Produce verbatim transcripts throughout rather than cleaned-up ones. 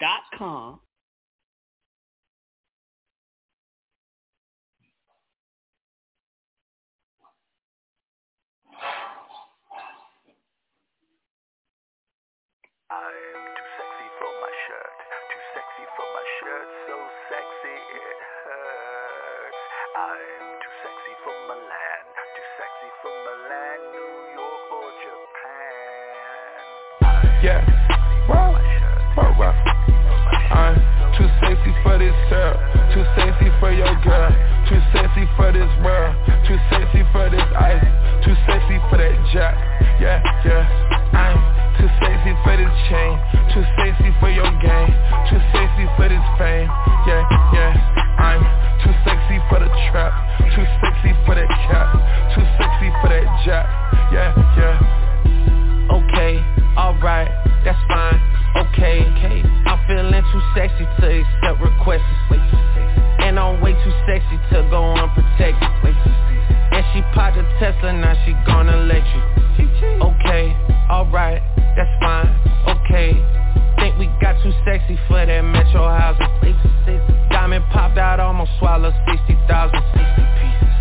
dot com. I am too sexy for my shirt, too sexy for my shirt, so sexy it hurts. I am too sexy for Milan, too sexy for Milan, New York or Japan. Yeah, well, well, well. I'm too sexy for this girl, too sexy for your girl, too sexy for this world, too sexy for this ice, too sexy for that jack. Yeah, yeah, I'm too sexy for this chain, too sexy for your game, too sexy for this fame. Yeah, yeah, I'm too sexy for the trap, too sexy for that cap, too sexy for that jab. Yeah, yeah. Okay, alright, that's fine. Okay, okay, I'm feeling too sexy to accept requests, and I'm way too sexy to go unprotected. And she popped a Tesla, now she gonna let you. Okay, alright, that's fine, okay. Think we got too sexy for that metro housing. Diamond popped out, almost swallowed sixty thousand.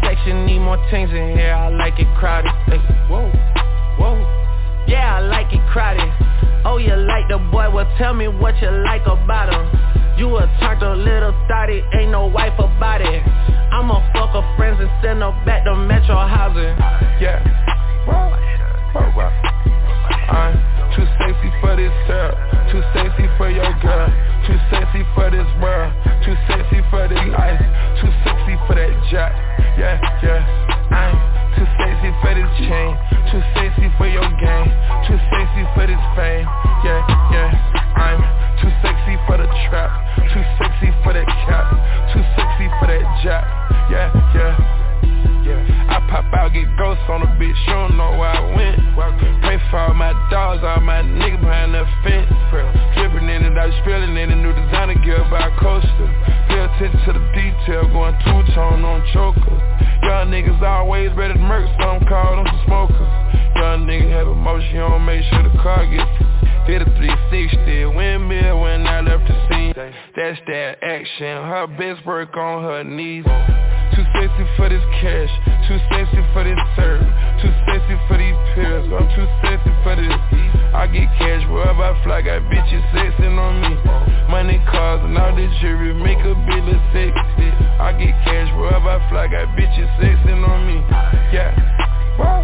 Section need more things in here, I like it crowded. Whoa, whoa, yeah, I like it crowded. Oh, you like the boy, well tell me what you like about him. You a turtle little thotty, ain't no wife about it. I'ma fuck her friends and send her back to metro housing. Yeah, well, well, well. I'm too sexy for this girl, too sexy for your girl, too sexy for this world, too sexy for this ice, too sexy for that jack. Yeah, yeah, I'm too sexy for this chain, too sexy for your game, too sexy for this fame. Yeah, yeah, I'm too sexy for the trap, too sexy for that cap, too sexy for that jack. Yeah, yeah, yeah. I pop out, get ghosts on a bitch, you don't know where I went. Pray for all my dogs, all my niggas behind the fence. Drippin' in it, I was spilling in it, new designer gear by Coaster. Pay attention to the detail, going two-tone on choker. Young niggas always ready to murk, so I'm called them some smokers. Young nigga have emotion, don't make sure the car gets hit a three sixty, windmill when I left the scene. That's that action, her best work on her knees. Too sexy for this cash, too sexy for this serve, too sexy for these pills, I'm too sexy for this. I get cash wherever I fly, got bitches sexing on me. Money, cars, and all this jewelry make a bitch look sexy. I get cash wherever I fly, got bitches sexing on me. Yeah, wow,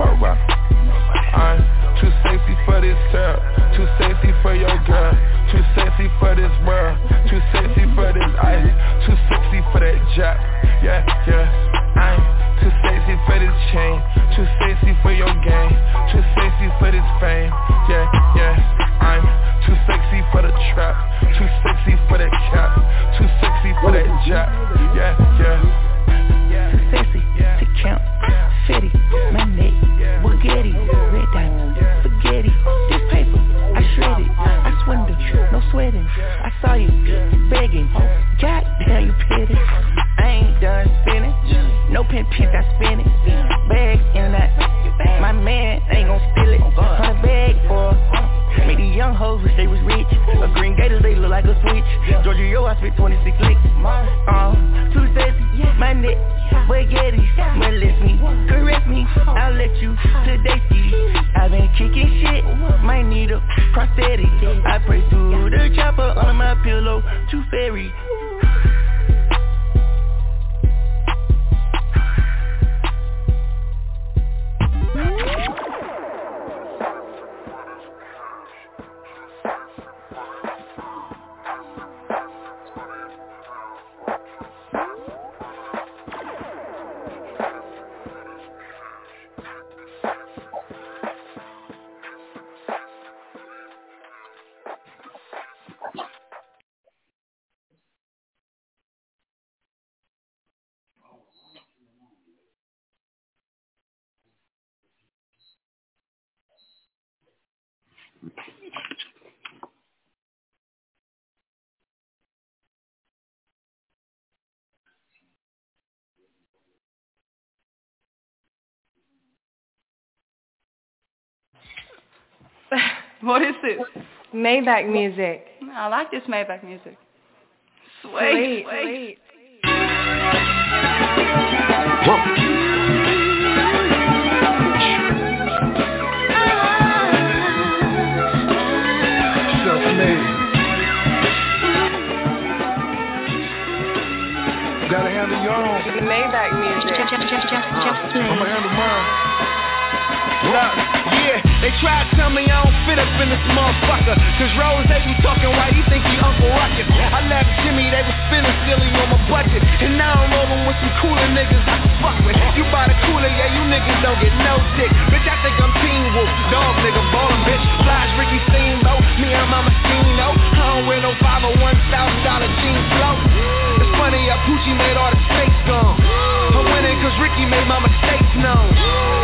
wow, wow. I'm too sexy for this girl, too sexy for your girl, too sexy for this world, too sexy for this ice, too sexy for that jack. Yeah, yeah, I'm too sexy for this chain, too sexy for your game, too sexy for this fame. Yeah, yeah, I'm too sexy for the trap, too sexy for that cap, too sexy for that jack. Yeah, yeah, too sexy to count fifty. spend it. Bags in that, my man ain't gon' steal it. Hundred bag for make these young hoes wish they was rich. A green gator, they look like a switch. Georgia, yo, I spit twenty-six licks. Uh, two steps, my neck, spaghetti's, molest me, correct me, I'll let you today see. I've been kicking shit, might need a prosthetic. I pray through the chopper on my pillow, too fairy. What is it? Maybach music. I like this Maybach music. Sweet, sweet, sweet. Whoa. Gotta handle your own. Maybach music. Just, just, just, just, just I'ma handle mine. Look, yeah, they try to tell me I don't fit up in this motherfucker. Cause Rose, they be talking white, he think he Uncle Ruckus. I left Jimmy, they was spinning silly on my budget. And now I'm rolling with some cooler niggas I can fuck with. You buy the cooler, yeah, you niggas don't get no dick. Bitch, I think I'm Teen Wolf, dog nigga, ballin' bitch. Flies Ricky Steamboat, me and Mama Steamboat. I don't wear no five oh one thousand dollar jean float. Funny, how Poochie made all the states gone. I'm winning cause Ricky made my mistakes known.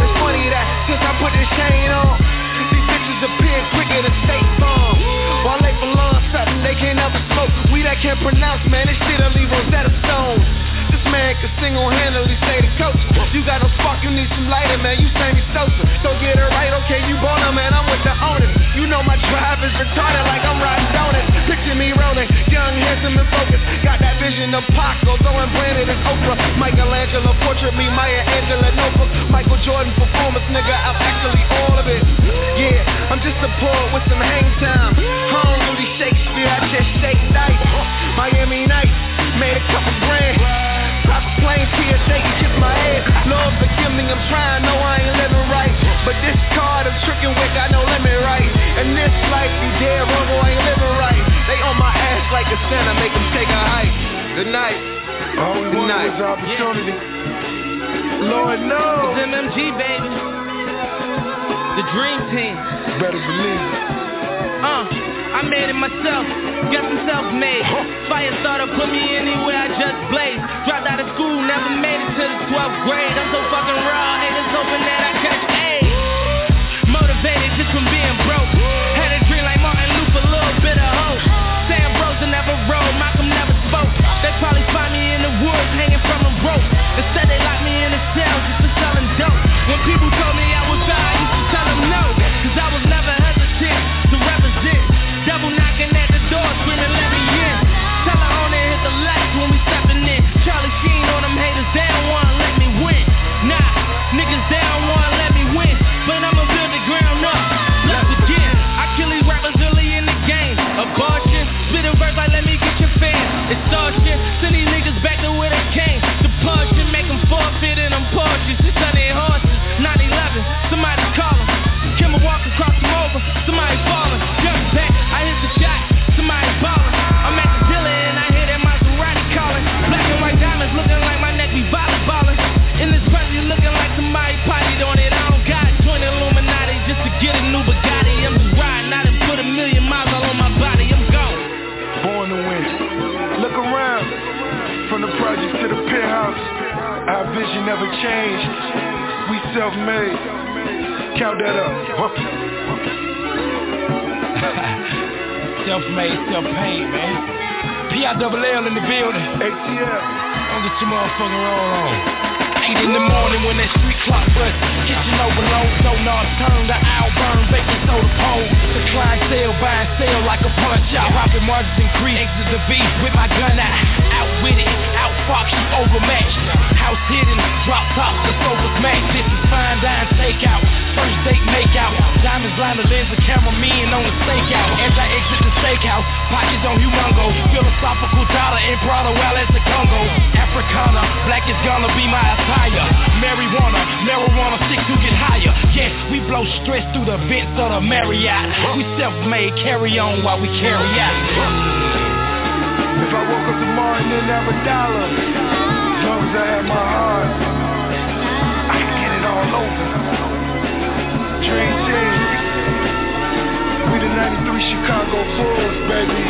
It's funny that since I put this chain on, these bitches appear quicker than state bombs. While they belong something, they can't ever smoke. We that can't pronounce, man, this shit'll leave on set of stones. This man can single-handedly stay the coach. You got no spark, you need some lighter, man, you Sammy Sosa. Don't get it right, okay, you born her, man, I'm with the owner. You know my drive is retarded like I'm riding donuts. Picture me rolling, young, handsome, and focused. Got that vision of Paco, throwing Brandon and Oprah. Michelangelo portrait me, Maya Angelou notebook. Michael Jordan performance, nigga, I'm actually all of it. Yeah, I'm just a poet with some hang time. I don't really Shakespeare, I just shake dice. Miami nights, made a couple grand. Pop a plane, T S A, you kiss my ass. Lord forgive me, I'm trying, no, I ain't living right. But this card I'm tricking with got no limit, right? And this life be dead wrong, I ain't living right. They on my ass like a Santa, make them take a hike. Good night. All we want is opportunity. Yeah. Lord knows. It's M M G, baby. The dream team. You better believe it. Uh, I made it myself. Got myself made. Fire starter put me anywhere, I just blaze. Dropped out of school, never made it to the twelfth grade. I'm so fucking raw, haters hoping that I catch A's. Motivated just from being broke. Had a dream like Martin Luther, a little bit of hope. Sam Rosen never rode, Malcolm never spoke. They probably find me in the woods hanging from a rope. Instead they locked me in a cell just for selling dope. When people told me I was fine, I used to tell them no. Cause I was never hesitant to represent. Double knocking at the door, screaming let me in. Tell her on and hit the lights when we stepping in. Charlie Sheen on them haters, they don't wanna let me win. Nah, niggas they don't wanna let me win. But I'ma build the ground up, let's begin. I kill these rappers early in the game. Abortion, spit a verse like let me get your fans. It's all shit, send these niggas back to where they came. The portion make them forfeit and them portions. It's on their horses, nine eleven, somebody call them. Kim a walk across them over, somebody falling. Jump back, I hit the shot, somebody ballin'. I'm at the dealer and I hear that Maserati calling. Black and white diamonds looking like my neck be volleyballin'. In this country looking like somebody potted on it. I don't got joint Illuminati just to get a new Bugatti. I'm just riding out and put a million miles all on my body. I'm gone. Born to win. Look around. From the projects to the penthouse. Our vision never changed. We self-made. Count that up. Self-made, self-paid, man. P I L L in the building. A T L. I'm gonna get your motherfucking roll on. Eight in the morning when that street clock busts. Kitchen overload, sonars turn, the owl burn, baking soda pole. The clientele buy and sell like a punch out. Hopping margins increase, exit the V with my gun out. Out with it, out Fox, you overmatched. House hidden, drop tops, the sofa's smacked. This is fine dine takeout, first date makeout. Diamonds line the lens, the camera men on the stakeout. As I exit the steakhouse, pockets on humongo. Philosophical dollar and Prada while at the Congo. Africana, black is gonna be my attire. Marijuana, marijuana sticks to get higher. Yes, we blow stress through the vents of the Marriott. We self-made, carry on while we carry out. If I woke up tomorrow and didn't have a dollar, as long as I had my heart, I can get it all over. Dream team, we the ninety-three Chicago Bulls, baby.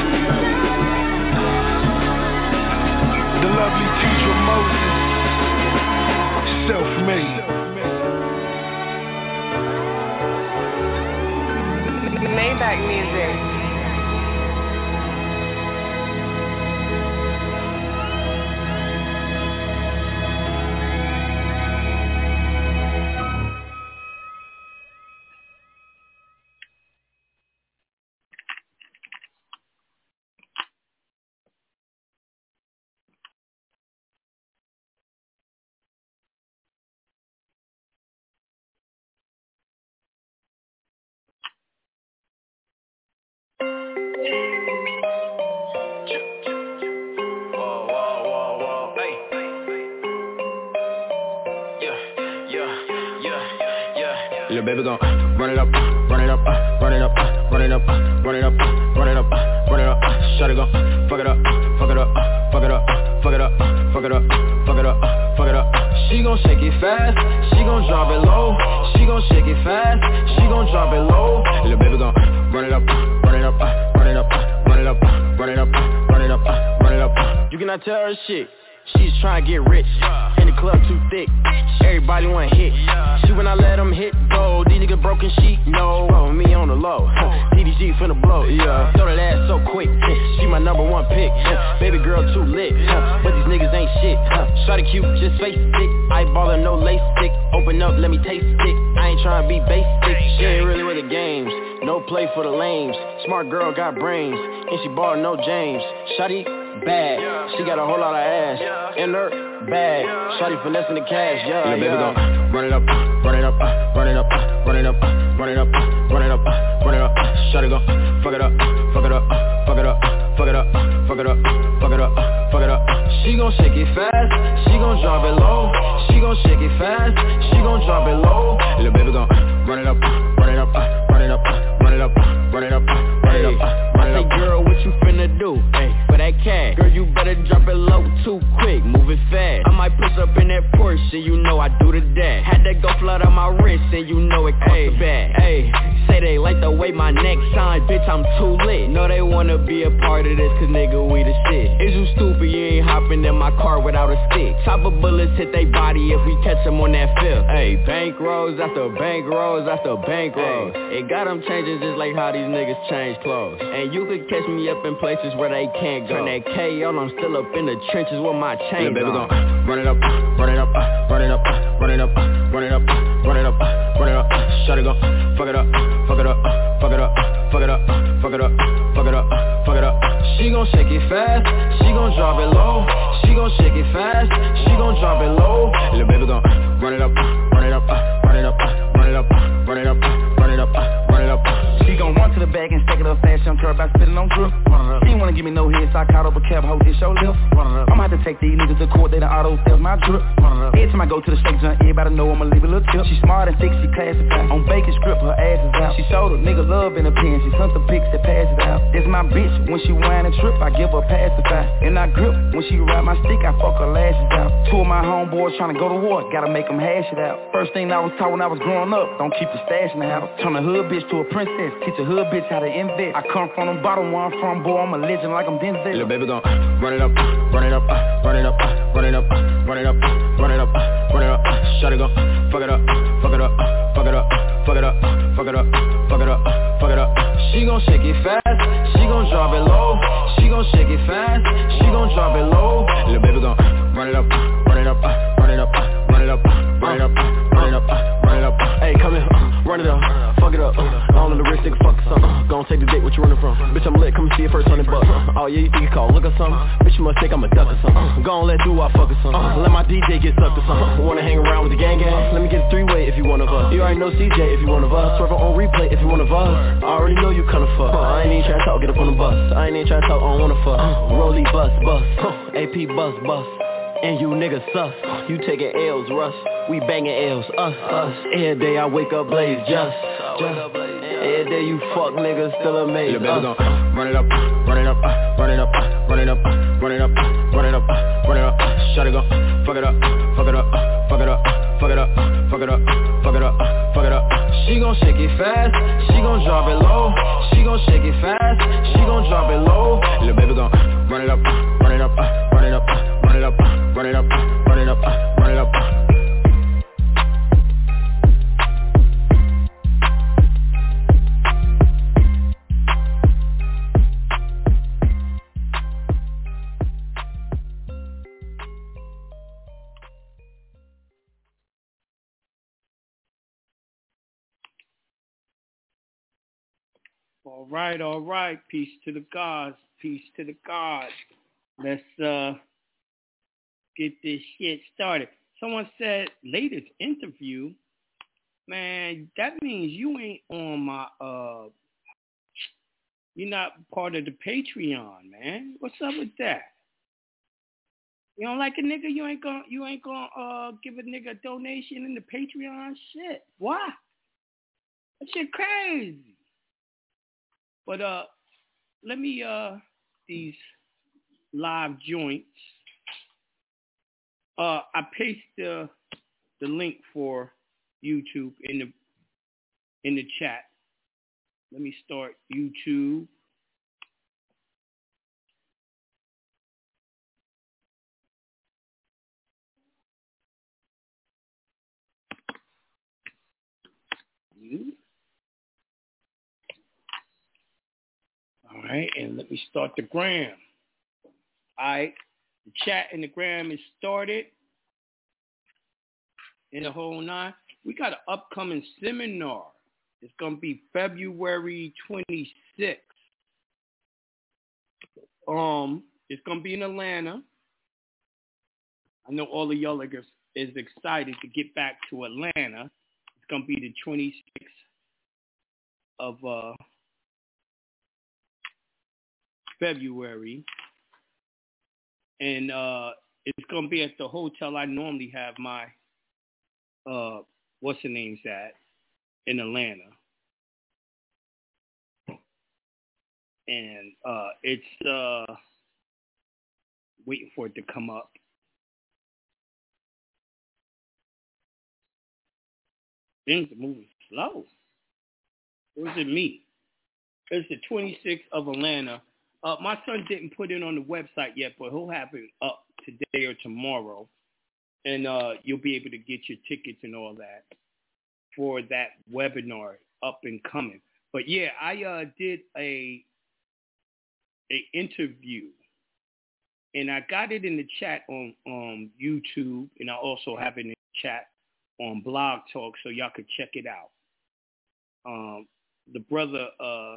The lovely teacher Moses. Self-made. Maybach music. Baby gon' run it up, run it up, run it up, run it up, run it up, run it up, run it up. Shawty gon' fuck it up, fuck it up, fuck it up, fuck it up, fuck it up, fuck it up, fuck it up. She gon' shake it fast, she gon' drop it low. She gon' shake it fast, she gon' drop it low. Lil' baby gon' run it up, run it up, run it up, run it up, run it up, run it up, run it up. You cannot tell her shit. She's tryna get rich. In the club too thick. Everybody want hit. She when I let them hit gold. These niggas broken sheet, no. Roll me on the low. D D G finna blow. Yeah. Throw that ass so quick. She my number one pick. Baby girl too lit. But these niggas ain't shit. Shawty cute, just face thick. Eyeballin' no lace stick. Open up, let me taste it. I ain't tryna be basic. She ain't really with the games. No play for the lames. Smart girl got brains. And she ballin' no James. Shawty bad, yeah. She got a whole lot of ass, yeah. In her bag, yeah. Shawty for less than the cash, yeah. Lil' baby gon' run it up, run it up, run it up, run it up, run it up, run it up, run it up. Shawty gon' fuck it up, fuck it up, fuck it up, fuck it up, fuck it up, fuck it up, fuck it up. She gon' shake it fast, she gon' drop it low. She gon' shake it fast, she gon' drop it low. Lil' baby gon' run it up, run it up, run it up, run it up, run it up, run it up. I say, girl, what you finna do? For that cash, girl, you better drop it low too quick, move it fast. I might push up in that Porsche, and you know I do the dash. Had that go flood on my wrist, and you know it cost a bag. Hey, say they like the way my neck shine, bitch, I'm too lit. Know they wanna be a part of this, cause nigga, we the shit. Is you stupid, you ain't hopping in my car without a stick. Top of bullets hit they body if we catch them on that field. Hey, bank rolls after bank rolls after bank rolls. It got them changing just like how these niggas change clothes. And you could catch me up in places where they can't. Turn that K on, I'm still up in the trenches with my chain. Lil' baby gon' run it up, run it up, run it up, run it up, run it up, run it up, run it up. Shawty gon' fuck it up, fuck it up, fuck it up, fuck it up, fuck it up, fuck it up, fuck it up. She gon' shake it fast, she gon' drop it low. She gon' shake it fast, she gon' drop it low. Lil' baby gon' run it up, run it up, run it up, run it up, run it up, run it up, run it up. She gon' run to the bag and stack it up fast. I'm curb by spitting on drip. She ain't wanna give me no hits. I caught up a cab, hoe, this your lip. I'ma have to take these niggas to court. They done auto steps my drip. Every time I go to the steak joint, everybody know I'ma leave a little tip. She smart and thick, she classified. On bacon script, her ass is out. She showed a nigga love in her pen. She sent the pics that pass it out. It's my bitch. When she whine and trip, I give her a pacify. And I grip. When she ride my stick, I fuck her lashes out. Two of my homeboys tryna go to war. Gotta make them hash it out. First thing I was taught when I was growing up, don't keep a stash in the house. Turn a hood bitch to a princess. Teach a hood bitch how to invest. I come from the bottom where I'm from, boy, I'm a legend like I'm Denzel. Lil' baby gon' run it up, run it up, run it up, run it up, run it up, run it up, run it up. Shawty gon' fuck it up, fuck it up, fuck it up, fuck it up, fuck it up, fuck it up, fuck it up. She gon' shake it fast, she gon' drop it low. She gon' shake it fast, she gon' drop it low. Lil' baby gon' run it up, run it up, run it up, run it up. up. Uh, all in the wrist, nigga, fuck or something. Uh, Gon' take the dick, what you running from? Uh, Bitch, I'ma let come see it first hundred bucks. Uh, oh, yeah, you think you call, look or something? Uh, Bitch, you must think I'm a duck or something. Uh, Gon' let do, I fuck or something. Uh, let my D J get sucked or something. Uh, wanna hang around with the gang gang? Uh, let me get a three-way if you one of us. You already know C J if you one of us. Swerve on replay if you one of us. I already know you kinda fuck. Uh, I ain't even tryna talk, get up on the bus. I ain't even tryna talk, I don't wanna fuck. Uh, Rollie bus, bus. Uh, A P bus, bus. And you niggas sus. You taking L's, Russ. We banging L's, us, us. Every day I wake up blaze, just, just. Every day you fuck niggas still amazed. Lil' baby gon' uh, run it up, run it up, run it up, run it up, run it up, run it up, run it up. Shawty gon' uh, fuck it up, fuck it up, fuck it up, fuck it up, fuck it up, fuck it up, fuck it up. She gon' shake it fast, she gon' drop it low. She gon' shake it fast, she gon' drop it low. Lil' baby gon' uh, run it up, run it up, run it up, run it up, run it up, run it up, run it up. All right, all right. Peace to the gods. Peace to the gods. Let's uh, get this shit started. Someone said, latest interview. Man, that means you ain't on my, uh, you're not part of the Patreon, man. What's up with that? You don't like a nigga? You ain't gonna, you ain't gonna uh, give a nigga a donation in the Patreon? Shit. Why? That shit crazy. But uh, let me, uh, these live joints, uh, I paste the, the link for YouTube in the, in the chat. Let me start YouTube. You. All right, and let me start the gram. All right, the chat and the gram is started. In the whole nine, we got an upcoming seminar. It's going to be February twenty-sixth. Um, it's going to be in Atlanta. I know all of y'all are, is excited to get back to Atlanta. It's going to be the twenty-sixth of uh. February, and uh, it's going to be at the hotel I normally have my, uh, what's the name's at, in Atlanta, and uh, it's, uh, waiting for it to come up. Things are moving slow. Or is it me? It's the twenty-sixth of Atlanta. Uh, my son didn't put it on the website yet, but he'll have it up today or tomorrow, and uh, you'll be able to get your tickets and all that for that webinar up and coming. But yeah, I uh, did a a interview, and I got it in the chat on um, YouTube, and I also have it in the chat on Blog Talk, so y'all could check it out. Um, the brother uh,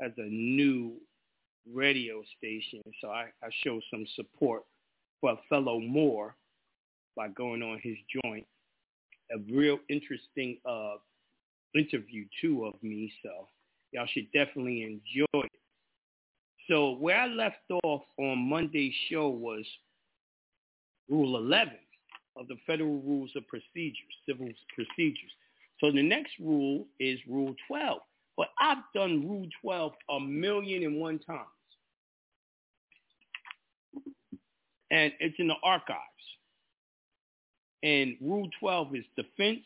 has a new radio station, so I, I show some support for a fellow Moore by going on his joint. A real interesting uh, interview too of me, so y'all should definitely enjoy it. So where I left off on Monday's show was Rule eleven of the Federal Rules of Procedures, Civil Procedures. So the next rule is Rule twelve. But I've done Rule twelve a million and one times. And it's in the archives. And Rule twelve is defense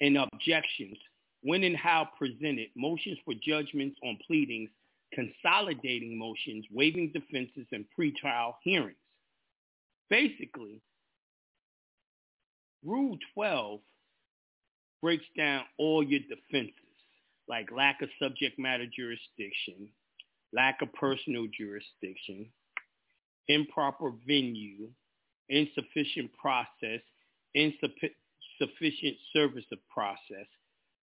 and objections when and how presented, motions for judgments on pleadings, consolidating motions, waiving defenses, and pretrial hearings. Basically, Rule twelve breaks down all your defenses, like lack of subject matter jurisdiction, lack of personal jurisdiction, improper venue, insufficient process, insufficient service of process,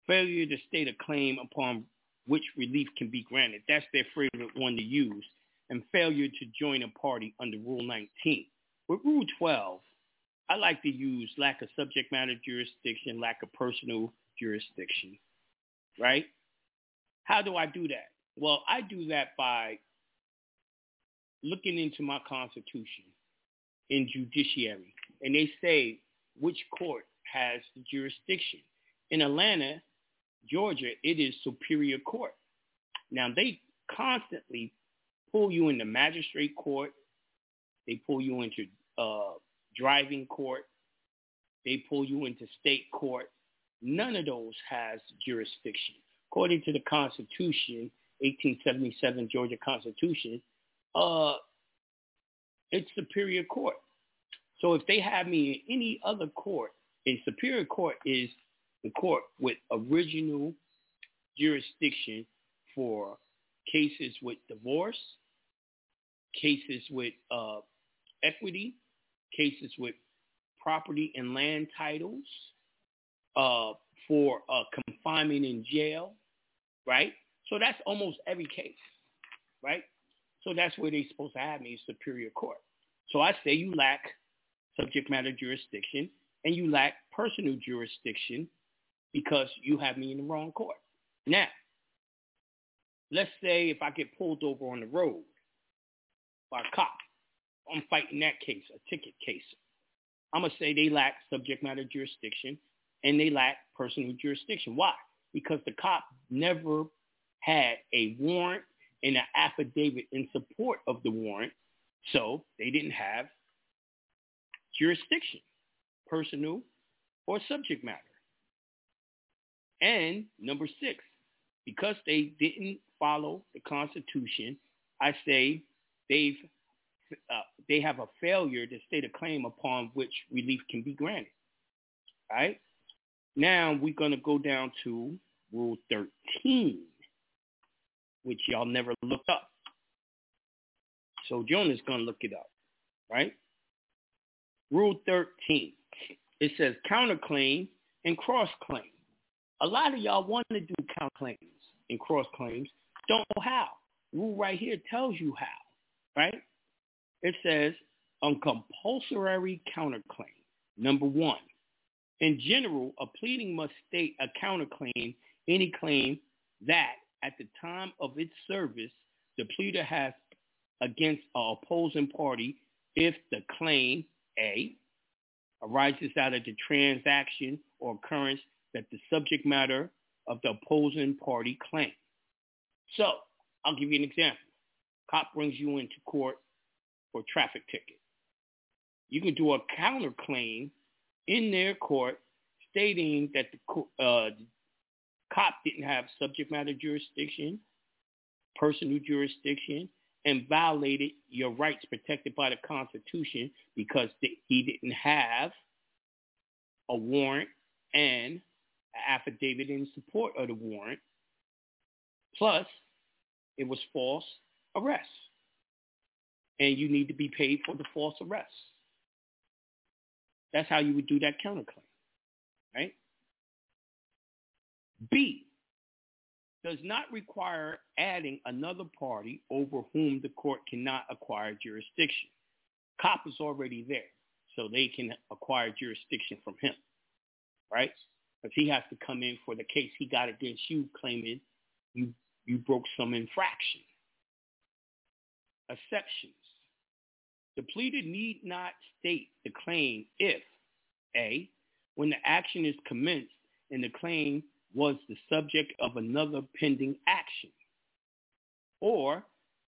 failure to state a claim upon which relief can be granted. That's their favorite one to use. And failure to join a party under Rule nineteen. With Rule twelve, I like to use lack of subject matter jurisdiction, lack of personal jurisdiction, right? How do I do that? Well, I do that by looking into my Constitution in judiciary, and they say which court has the jurisdiction. In Atlanta, Georgia, it is Superior Court. Now, they constantly pull you into magistrate court. They pull you into uh, driving court. They pull you into state court. None of those has jurisdiction. According to the Constitution, eighteen seventy-seven Georgia Constitution, uh, it's Superior Court. So if they have me in any other court, and Superior Court is the court with original jurisdiction for cases with divorce, cases with uh, equity, cases with property and land titles, uh, for uh, confinement in jail, right? So that's almost every case, right? So that's where they're supposed to have me, Superior Court. So I say you lack subject matter jurisdiction and you lack personal jurisdiction because you have me in the wrong court. Now, let's say if I get pulled over on the road by a cop, I'm fighting that case, a ticket case. I'm going to say they lack subject matter jurisdiction and they lack personal jurisdiction. Why? Because the cop never had a warrant and an affidavit in support of the warrant, so they didn't have jurisdiction, personal or subject matter. And number six, because they didn't follow the Constitution, I say they've uh, they have a failure to state a claim upon which relief can be granted. All right? Now we're going to go down to Rule thirteen, which y'all never looked up. So Jonah's going to look it up, right? Rule thirteen. It says counterclaim and cross-claim. A lot of y'all want to do counterclaims and cross-claims. Don't know how. Rule right here tells you how, right? It says on compulsory counterclaim, number one. In general, a pleading must state a counterclaim, any claim that at the time of its service, the pleader has against an opposing party if the claim, A, arises out of the transaction or occurrence that the subject matter of the opposing party claims. So, I'll give you an example. Cop brings you into court for a traffic ticket. You can do a counterclaim in their court stating that the uh, cop didn't have subject matter jurisdiction, personal jurisdiction, and violated your rights protected by the Constitution because th- he didn't have a warrant and an affidavit in support of the warrant. Plus, it was false arrest. And you need to be paid for the false arrest. That's how you would do that counterclaim, right? B, does not require adding another party over whom the court cannot acquire jurisdiction. Cop is already there, so they can acquire jurisdiction from him, right? Because he has to come in for the case he got against you claiming you, you broke some infraction. Exceptions. The pleader need not state the claim if, A, when the action is commenced and the claim was the subject of another pending action. Or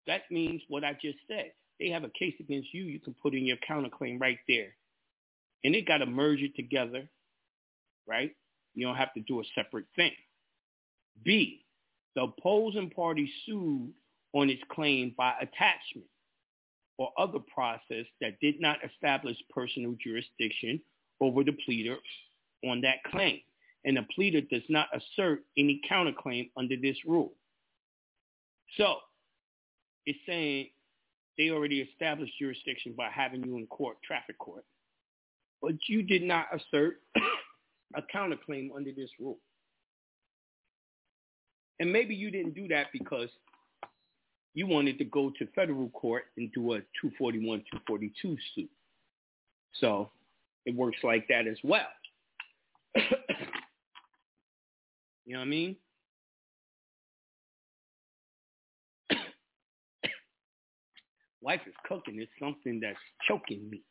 that means what I just said. They have a case against you, you can put in your counterclaim right there. And it got to merge it together, right? You don't have to do a separate thing. B, the opposing party sued on its claim by attachment or other process that did not establish personal jurisdiction over the pleader on that claim. And the pleader does not assert any counterclaim under this rule. So it's saying they already established jurisdiction by having you in court, traffic court, but you did not assert a counterclaim under this rule. And maybe you didn't do that because you wanted to go to federal court and do a two forty-one, two forty-two suit. So it works like that as well. You know what I mean? Wife is cooking. It's something that's choking me.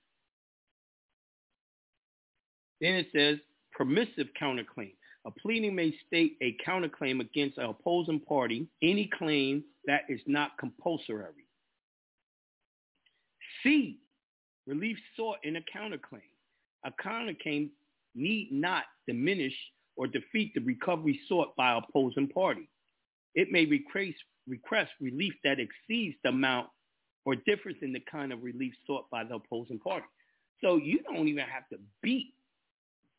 Then it says permissive counterclaim. A pleading may state a counterclaim against an opposing party, any claim that is not compulsory. C, relief sought in a counterclaim. A counterclaim need not diminish or defeat the recovery sought by an opposing party. It may request, request relief that exceeds the amount or differs in the kind of relief sought by the opposing party. So you don't even have to beat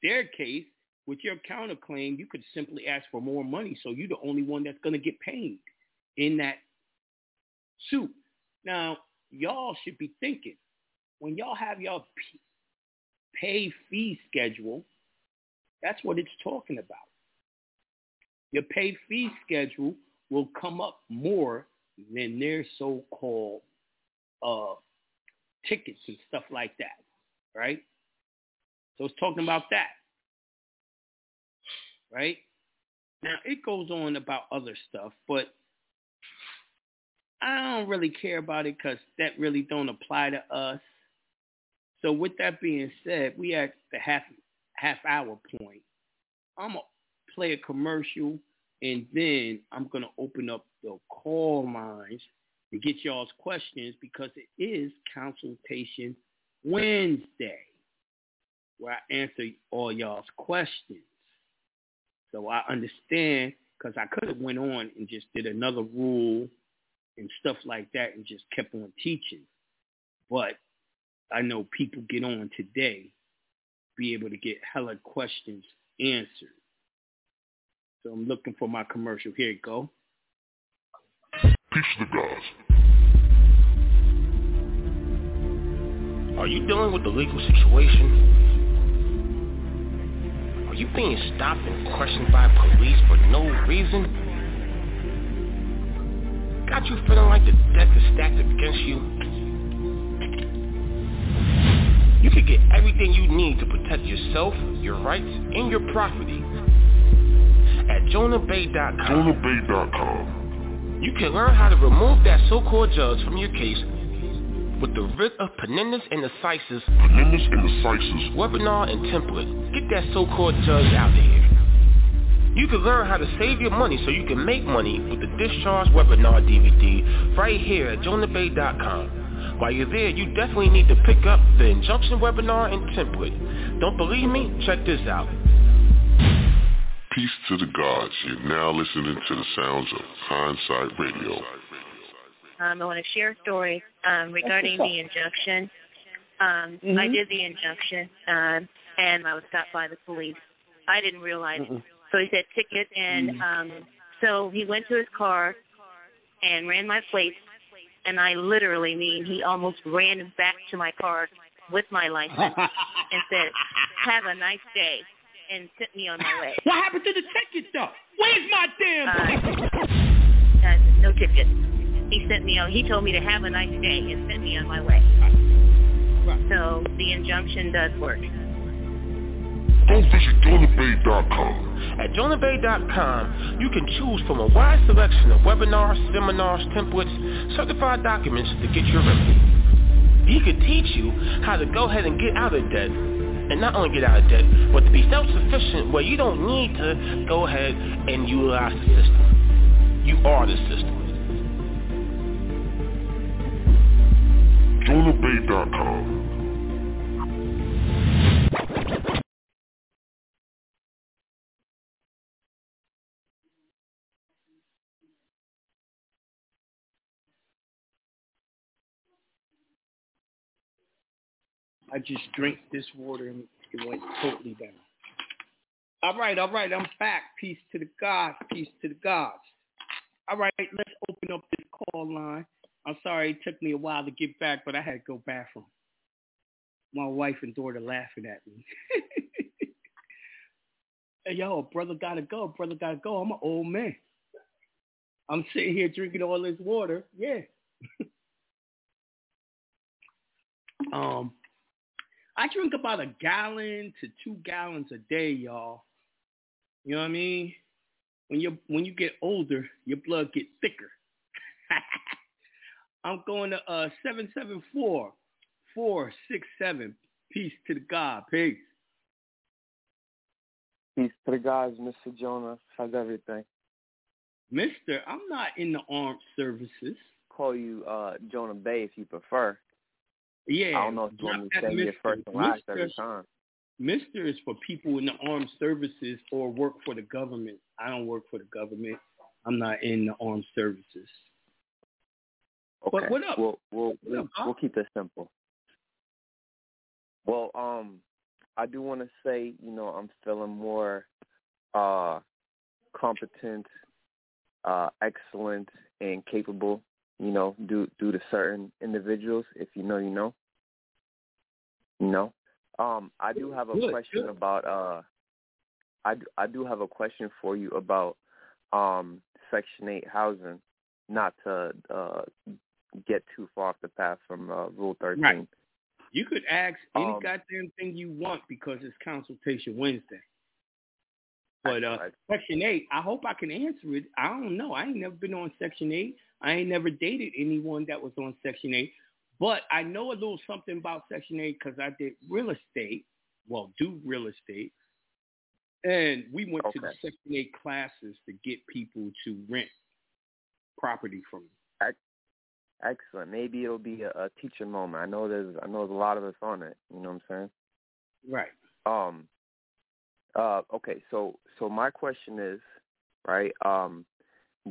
their case. With your counterclaim, you could simply ask for more money, so you're the only one that's going to get paid in that suit. Now, y'all should be thinking, when y'all have y'all pay fee schedule, that's what it's talking about. Your pay fee schedule will come up more than their so-called uh, tickets and stuff like that, right? So it's talking about that. Right? Now, it goes on about other stuff, but I don't really care about it because that really don't apply to us. So with that being said, we at the half half hour point. I'm going to play a commercial, and then I'm going to open up the call lines to get y'all's questions because it is Consultation Wednesday where I answer all y'all's questions. So I understand, because I could have went on and just did another rule and stuff like that and just kept on teaching. But I know people get on today, be able to get hella questions answered. So I'm looking for my commercial. Here you go. Peace to the gods. Are you dealing with the legal situation? You being stopped and questioned by police for no reason? Got you feeling like the deck is stacked against you? You could get everything you need to protect yourself, your rights, and your property at Jonah Bey dot com. Jonah Bey dot com. You can learn how to remove that so-called judge from your case with the writ of Penendus and Assizes, Penendus and Assizes, webinar and template. Get that so-called judge out of here. You can learn how to save your money so you can make money with the Discharge Webinar D V D right here at Jonah Bey dot com. While you're there, you definitely need to pick up the Injunction Webinar and template. Don't believe me? Check this out. Peace to the gods. You're now listening to the sounds of Hindsight Radio. Um, I want to share a story um, regarding the injunction. Um, mm-hmm. I did the injunction, um, and I was stopped by the police. I didn't realize mm-hmm. it. So he said, ticket, and mm-hmm. um, so he went to his car and ran my plates, and I literally mean he almost ran back to my car with my license and said, have a nice day, and sent me on my way. What happened to the ticket, though? Where's my damn uh, uh, no ticket. He sent me on. He told me to have a nice day and sent me on my way. Right. So the injunction does work. Go visit Jonah Bey dot com. At Jonah Bey dot com, you can choose from a wide selection of webinars, seminars, templates, certified documents to get your remedy. He could teach you how to go ahead and get out of debt, and not only get out of debt, but to be self-sufficient where you don't need to go ahead and utilize the system. You are the system. Jonah Bey dot com. I just drank this water and it went totally down. All right, all right, I'm back. Peace to the gods, peace to the gods. All right, let's open up this call line. I'm sorry it took me a while to get back, but I had to go bathroom. My wife and daughter laughing at me. Hey, yo, brother gotta go, brother gotta go. I'm an old man. I'm sitting here drinking all this water. Yeah. um, I drink about a gallon to two gallons a day, y'all. You know what I mean? When you when you get older, your blood gets thicker. I'm going to uh seven seven four four six seven. Peace to the God. Peace. Peace to the guys, Mister Jonah. How's everything? Mister, I'm not in the armed services. Call you uh, Jonah Bay if you prefer. Yeah. I don't know if you want me to say your first and last every time. Mister is for people in the armed services or work for the government. I don't work for the government. I'm not in the armed services. Okay. But what up? We'll, we'll, what up, we'll keep it simple. Well, um, I do want to say, you know, I'm feeling more uh, competent, uh, excellent, and capable, you know, due, due to certain individuals. If you know, you know. You know? Um, I do have a good, question good. about, uh, I, do, I do have a question for you about um, Section eight housing, not to uh, get too far off the path from uh, Rule thirteen. Right. You could ask any um, goddamn thing you want because it's Consultation Wednesday. But uh, Section eight, I hope I can answer it. I don't know. I ain't never been on Section eight. I ain't never dated anyone that was on Section eight. But I know a little something about Section eight because I did real estate. Well, do real estate. And we went okay. to the Section eight classes to get people to rent property from them. Excellent. Maybe it'll be a, a teaching moment. I know there's I know there's a lot of us on it. You know what I'm saying? Right. Um. Uh. Okay. So so my question is, right? Um,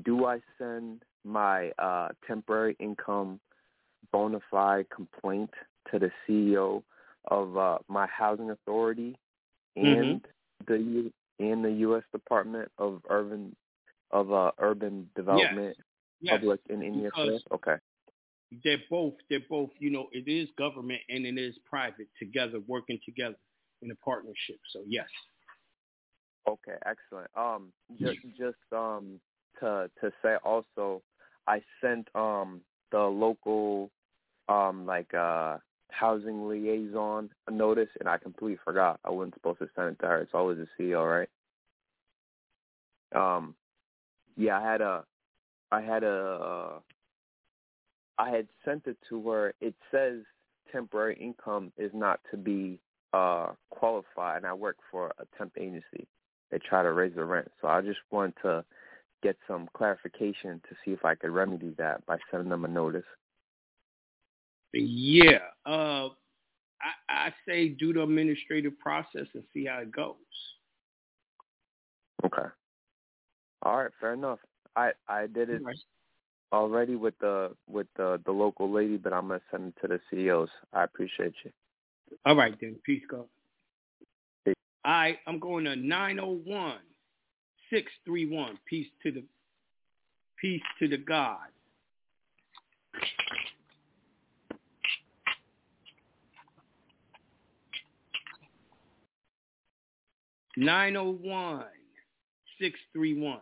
do I send my uh, temporary income bona fide complaint to the C E O of uh, my housing authority and mm-hmm. the U- and the U S Department of Urban of uh, Urban Development, yes. Public yes. and Indian Affairs? Okay. They're both, they're both, you know, it is government and it is private together, working together in a partnership. So, yes. Okay, excellent. Um, just just um, to to say also, I sent um, the local um, like uh, housing liaison a notice, and I completely forgot. I wasn't supposed to send it to her. It's always the C E O, right? Um, yeah, I had a, I had a. Uh, I had sent it to her. It says temporary income is not to be uh, qualified, and I work for a temp agency. They try to raise the rent. So I just wanted to get some clarification to see if I could remedy that by sending them a notice. Yeah. Uh, I, I say do the administrative process and see how it goes. Okay. All right, fair enough. I, I did it. Already with the with the, the local lady, but I'm gonna send it to the C E Os. I appreciate you. All right then, peace, God. Peace. All right, I'm going to nine oh one six three one. Peace to the peace to the God. nine oh one six three one.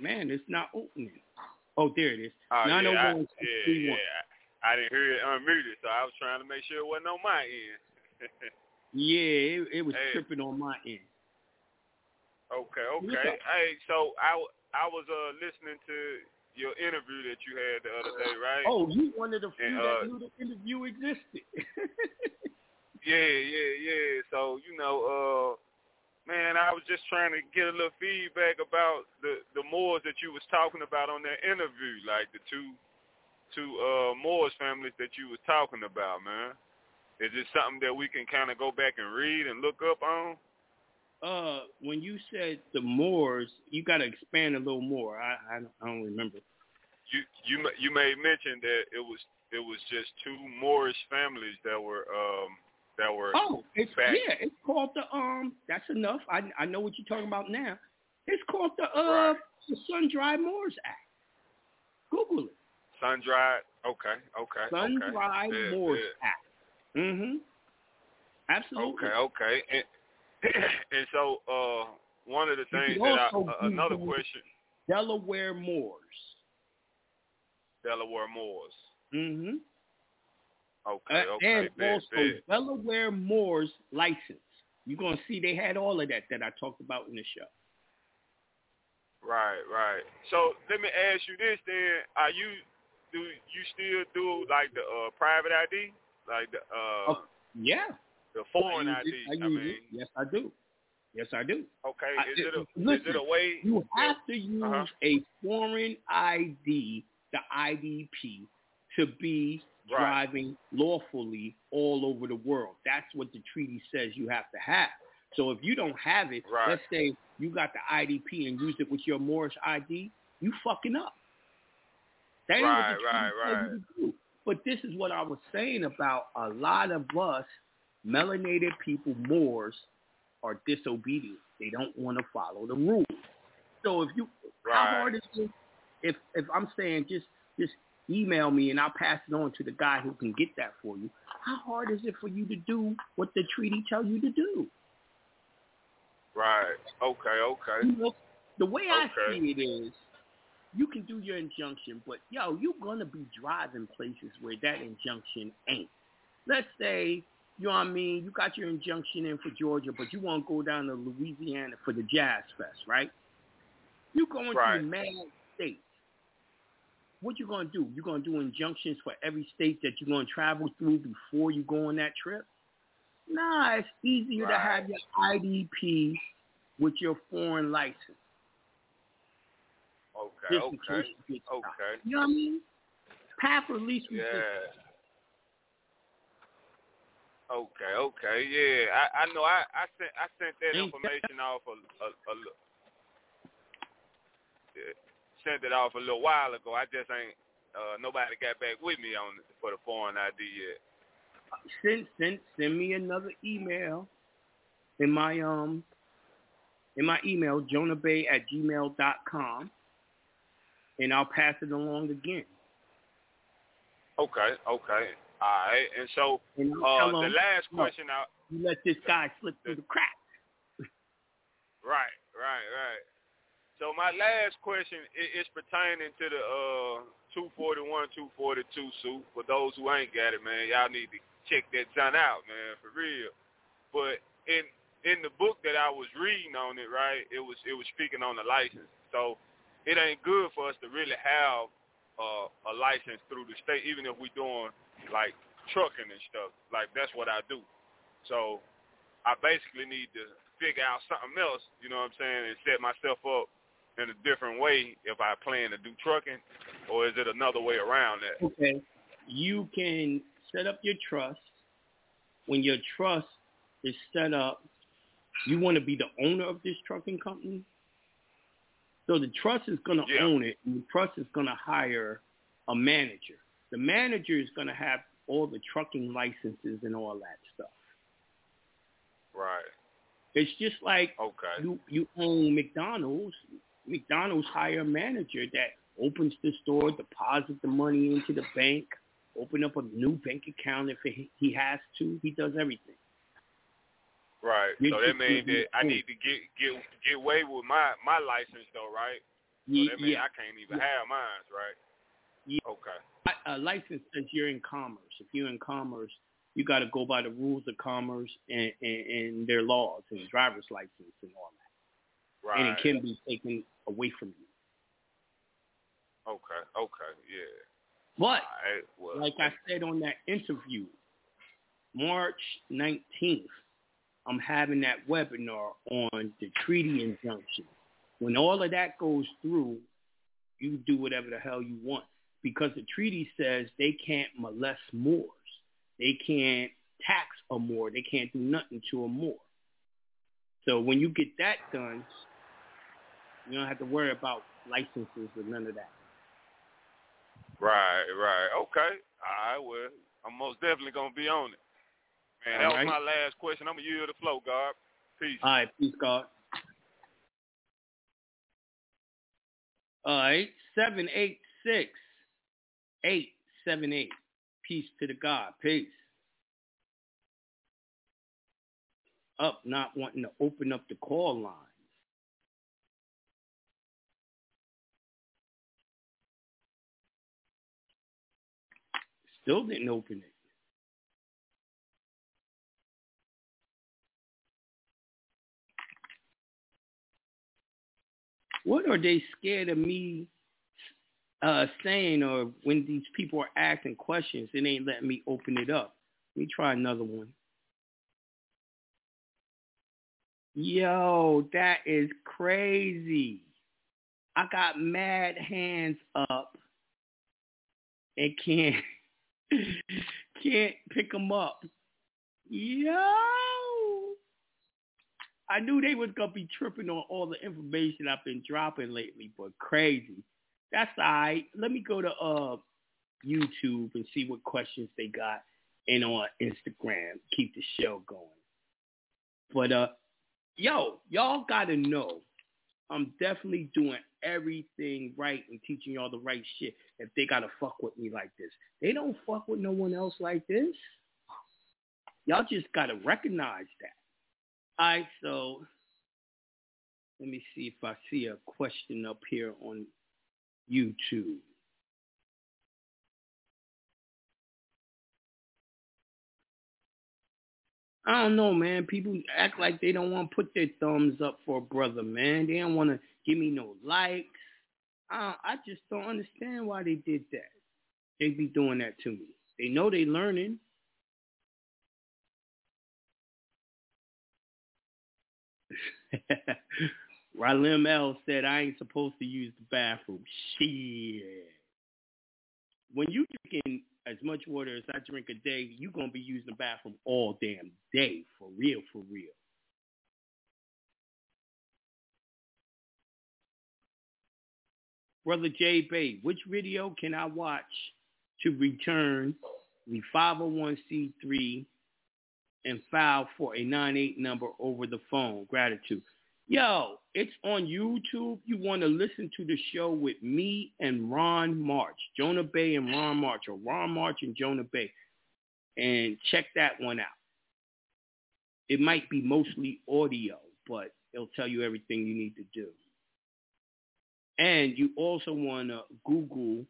Man, it's not opening. Oh, there it is. Oh, yeah, I, yeah, yeah. I didn't hear it unmuted, so I was trying to make sure it wasn't on my end. yeah, it, it was hey. tripping on my end. Okay, okay. Hey, so I, I was uh, listening to your interview that you had the other day, right? Oh, you one of the few that knew the interview existed. yeah, yeah, yeah. So, you know, uh, man, I was just trying to get a little feedback about the, the Moors that you was talking about on that interview, like the two two uh, Moors families that you was talking about, man. Is this something that we can kind of go back and read and look up on? Uh, when you said the Moors, you got to expand a little more. I, I I don't remember. You you you made mention that it was it was just two Moorish families that were. Um, That were oh, it's, yeah, it's called the, um, that's enough. I I know what you're talking about now. It's called the, uh, right. the Sun-Dried Moors Act. Google it. Sun-Dried, okay, okay. Sun-Dried okay. Moors yeah, yeah. Act. Mm-hmm. Absolutely. Okay, okay. And, and so, uh, one of the things that I, uh, another question. Delaware Moors. Delaware Moors. Mm-hmm. Okay, okay. Uh, and bad, also bad. Delaware Moors license. You're going to see they had all of that that I talked about in the show. Right, right. So let me ask you this then. Are you, do you still do like the uh, private I D? Like the, uh, oh, yeah. The foreign I D? I, I mean, it. Yes, I do. Yes, I do. Okay. Is, I, it, a, listen, is it a way? You have to use uh-huh. a foreign I D, the I D P, to be right. driving lawfully all over the world. That's what the treaty says you have to have. So if you don't have it, right. let's say you got the I D P and used it with your Morris I D, you fucking up. That right, is what the treaty right, says right. you do. But this is what I was saying about a lot of us, melanated people, Moors, are disobedient. They don't want to follow the rules. So if you, right. how hard is it? If if I'm saying just just email me and I'll pass it on to the guy who can get that for you. How hard is it for you to do what the treaty tells you to do? Right. Okay. Okay. You know, the way okay. I see it is, you can do your injunction, but yo, you're gonna be driving places where that injunction ain't. Let's say. You know what I mean? You got your injunction in for Georgia, but you want to go down to Louisiana for the Jazz Fest, right? You're going right. to mad states. What you going to do? You're going to do injunctions for every state that you're going to travel through before you go on that trip? Nah, it's easier right. to have your I D P with your foreign license. Okay, just okay, okay. Out. You know what I mean? Path of least resistance. Yeah. Okay, okay, yeah. I, I know I, I sent I sent that information off a, a, a, a yeah, sent it off a little while ago. I just ain't uh, nobody got back with me on for the foreign I D yet. Send send send me another email in my um in my email, Jonah Bey at gmail dot com, and I'll pass it along again. Okay, okay. All right, and so uh, the last question I... You let this guy slip through the cracks. Right, right, right. So my last question is pertaining to the uh, two forty-one, two forty-two suit. For those who ain't got it, man, y'all need to check that son out, man, for real. But in in the book that I was reading on it, right, it was it was speaking on the license. So it ain't good for us to really have uh, a license through the state, even if we're doing... like trucking and stuff. Like that's what I do. So I basically need to figure out something else, you know what I'm saying, and set myself up in a different way if I plan to do trucking, or is it another way around that? Okay. You can set up your trust. When your trust is set up, you want to be the owner of this trucking company. So the trust is going to yeah. own it, and the trust is going to hire a manager. The manager is going to have all the trucking licenses and all that stuff. Right. It's just like okay. you, you own McDonald's. McDonald's hire a manager that opens the store, deposits the money into the bank, open up a new bank account if he has to. He does everything. Right. You're so that means that I need to get get get away with my, my license, though, right? So that means yeah. I can't even yeah. have mine, right? Yeah. Okay. A license says you're in commerce. If you're in commerce, you got to go by the rules of commerce and, and, and their laws and driver's license and all that. Right. And it can be taken away from you. Okay. Okay. Yeah. But all right, well, like I said on that interview, March nineteenth, I'm having that webinar on the treaty injunction. When all of that goes through, you do whatever the hell you want. Because the treaty says they can't molest Moors. They can't tax a Moor. They can't do nothing to a Moor. So when you get that done, you don't have to worry about licenses or none of that. Right, right. Okay. All right, well, I'm most definitely going to be on it. Man, that was my last question. I'm going to yield the flow, God. Peace. All right, peace, God. All right, seven eight six. Eight seven eight. Peace to the God. Peace. Up, not wanting to open up the call lines. still didn't open it. What are they scared of me uh, saying, or when these people are asking questions, it ain't letting me open it up? Let me try another one. Yo, that is crazy. I got mad hands up and can't, can't pick them up. Yo. I knew they was going to be tripping on all the information I've been dropping lately, but crazy. That's all right. Let me go to uh, YouTube and see what questions they got, and on Instagram. Keep the show going. But, uh, yo, y'all got to know, I'm definitely doing everything right and teaching y'all the right shit if they got to fuck with me like this. They don't fuck with no one else like this. Y'all just got to recognize that. All right, so let me see if I see a question up here on YouTube. I don't know, man. People act like they don't want to put their thumbs up for a brother, man. They don't want to give me no likes. I, I just don't understand why they did that. They be doing that to me. They know they learning. Ralim L said, I ain't supposed to use the bathroom. Shit. When you drinking as much water as I drink a day, you're going to be using the bathroom all damn day. For real, for real. Brother J. Bay, which video can I watch to return the five oh one c three and file for a nine eight number over the phone? Gratitude. Yo, it's on YouTube. You want to listen to the show with me and Ron March, Jonah Bay and Ron March, or Ron March and Jonah Bay, and check that one out. It might be mostly audio, but it'll tell you everything you need to do. And you also want to Google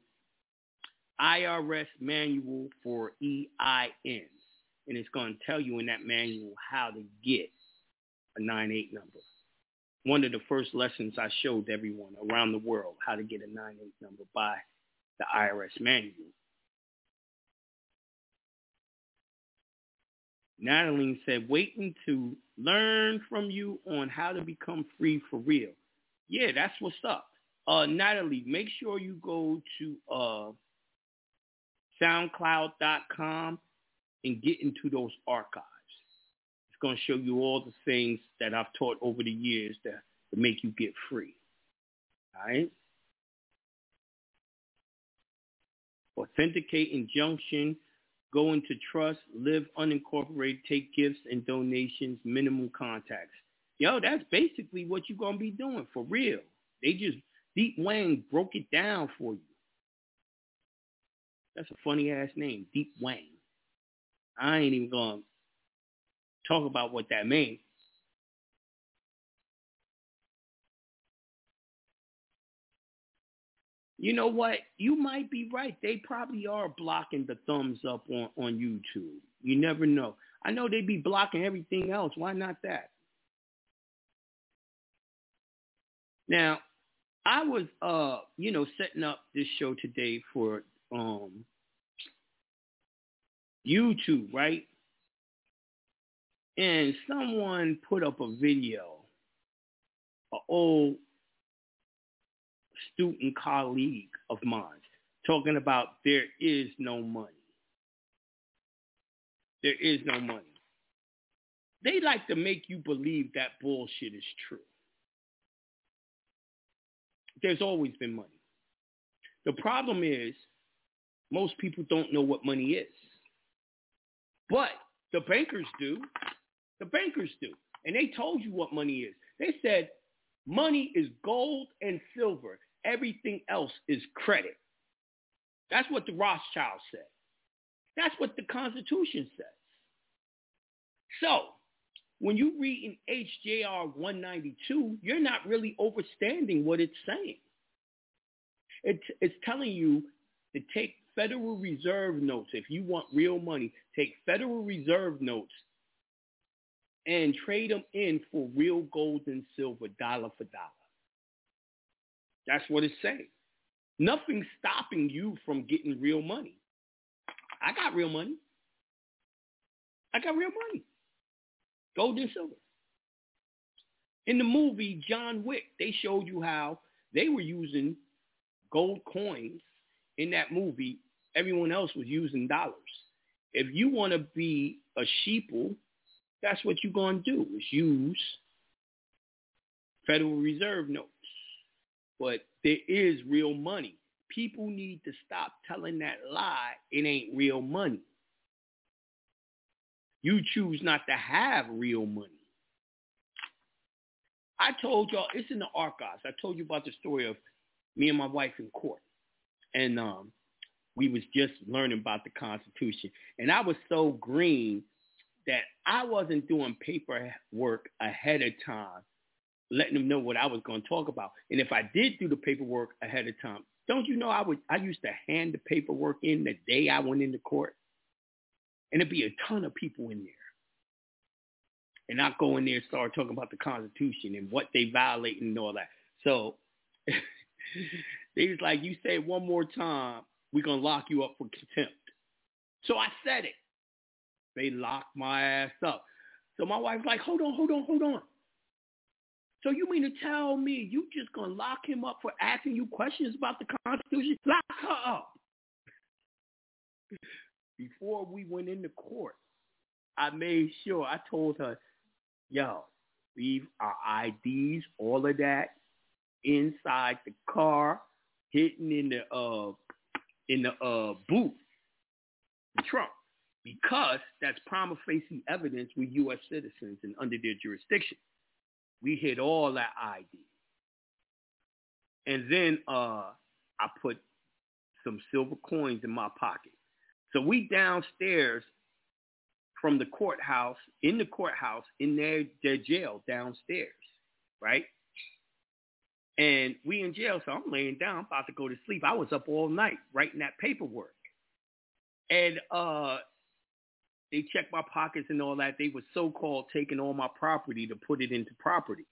I R S manual for E I N. And it's going to tell you in that manual how to get a nine eight number. One of the first lessons I showed everyone around the world, how to get a nine eight number by the I R S manual. Natalie said, waiting to learn from you on how to become free for real. Yeah, that's what's up. Uh, Natalie, make sure you go to uh, soundcloud dot com and get into those archives. It's going to show you all the things that I've taught over the years to, to make you get free. All right? Authenticate injunction, go into trust, live unincorporated, take gifts and donations, minimum contacts. Yo, that's basically what you're going to be doing for real. They just, Deep Wang broke it down for you. That's a funny-ass name, Deep Wang. I ain't even going to talk about what that means. You know what? You might be right. They probably are blocking the thumbs up on, on YouTube. You never know. I know they be blocking everything else. Why not that? Now, I was, uh, you know, setting up this show today for um. YouTube, right? And someone put up a video, an old student colleague of mine, talking about there is no money. There is no money. They like to make you believe that bullshit is true. There's always been money. The problem is most people don't know what money is. But the bankers do. The bankers do. And they told you what money is. They said money is gold and silver. Everything else is credit. That's what the Rothschild said. That's what the Constitution says. So when you read in H J R one ninety-two, you're not really understanding what it's saying. It, it's telling you to take Federal Reserve notes. If you want real money, take Federal Reserve notes and trade them in for real gold and silver, dollar for dollar. That's what it's saying. Nothing's stopping you from getting real money. I got real money. I got real money. Gold and silver. In the movie John Wick, they showed you how they were using gold coins. In that movie, everyone else was using dollars. If you want to be a sheeple, that's what you're going to do, is use Federal Reserve notes. But there is real money. People need to stop telling that lie. It ain't real money. You choose not to have real money. I told y'all, it's in the archives. I told you about the story of me and my wife in court. And um, we was just learning about the Constitution. And I was so green that I wasn't doing paperwork ahead of time, letting them know what I was going to talk about. And if I did do the paperwork ahead of time, don't you know I would? I used to hand the paperwork in the day I went into court. And there'd be a ton of people in there. And I'd go in there and start talking about the Constitution and what they violate and all that. So they was like, you say it one more time, we're going to lock you up for contempt. So I said it. They locked my ass up. So my wife's like, hold on, hold on, hold on. So you mean to tell me you just going to lock him up for asking you questions about the Constitution? Lock her up. Before we went into court, I made sure I told her, yo, leave our I Ds, all of that, inside the car, hidden in the uh, in the uh, boot, the trunk, because that's prima facie evidence we're U S citizens and under their jurisdiction. We hid all that I D. And then uh, I put some silver coins in my pocket. So we downstairs from the courthouse, in the courthouse, in their, their jail downstairs, right? And we in jail, so I'm laying down, I'm about to go to sleep. I was up all night writing that paperwork. And uh, they checked my pockets and all that. They were so-called taking all my property to put it into property.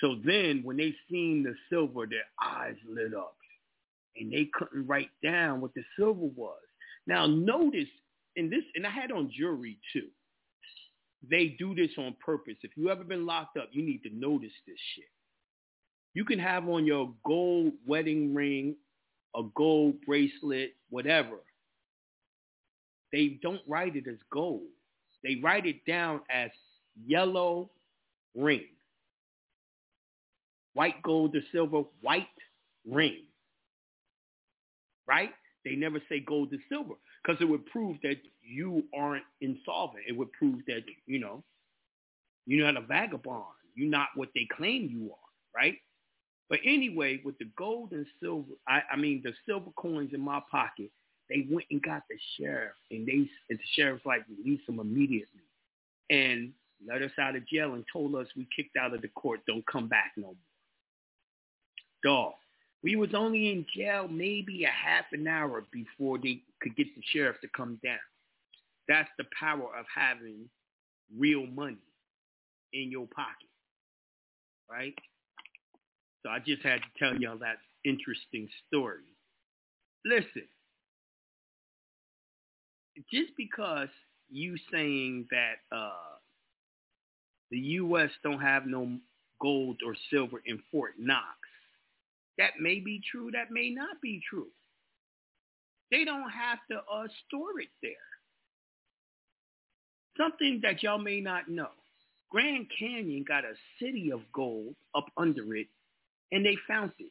So then when they seen the silver, their eyes lit up. And they couldn't write down what the silver was. Now notice in this, and I had on jewelry too. They do this on purpose. If you ever been locked up, you need to notice this shit. You can have on your gold wedding ring, a gold bracelet, whatever. They don't write it as gold. They write it down as yellow ring. White gold or silver, white ring. Right? They never say gold to silver because it would prove that you aren't insolvent. It would prove that, you know, you're not a vagabond. You're not what they claim you are, right? But anyway, with the gold and silver, I, I mean, the silver coins in my pocket, they went and got the sheriff. And, they, and the sheriff's like, release them immediately. And let us out of jail and told us we kicked out of the court. Don't come back no more. Dog. We was only in jail maybe a half an hour before they could get the sheriff to come down. That's the power of having real money in your pocket, right? So I just had to tell y'all that interesting story. Listen, just because you saying that uh, the U S don't have no gold or silver in Fort Knox, that may be true, that may not be true. They don't have to uh, store it there. Something that y'all may not know. Grand Canyon got a city of gold up under it, and they found it.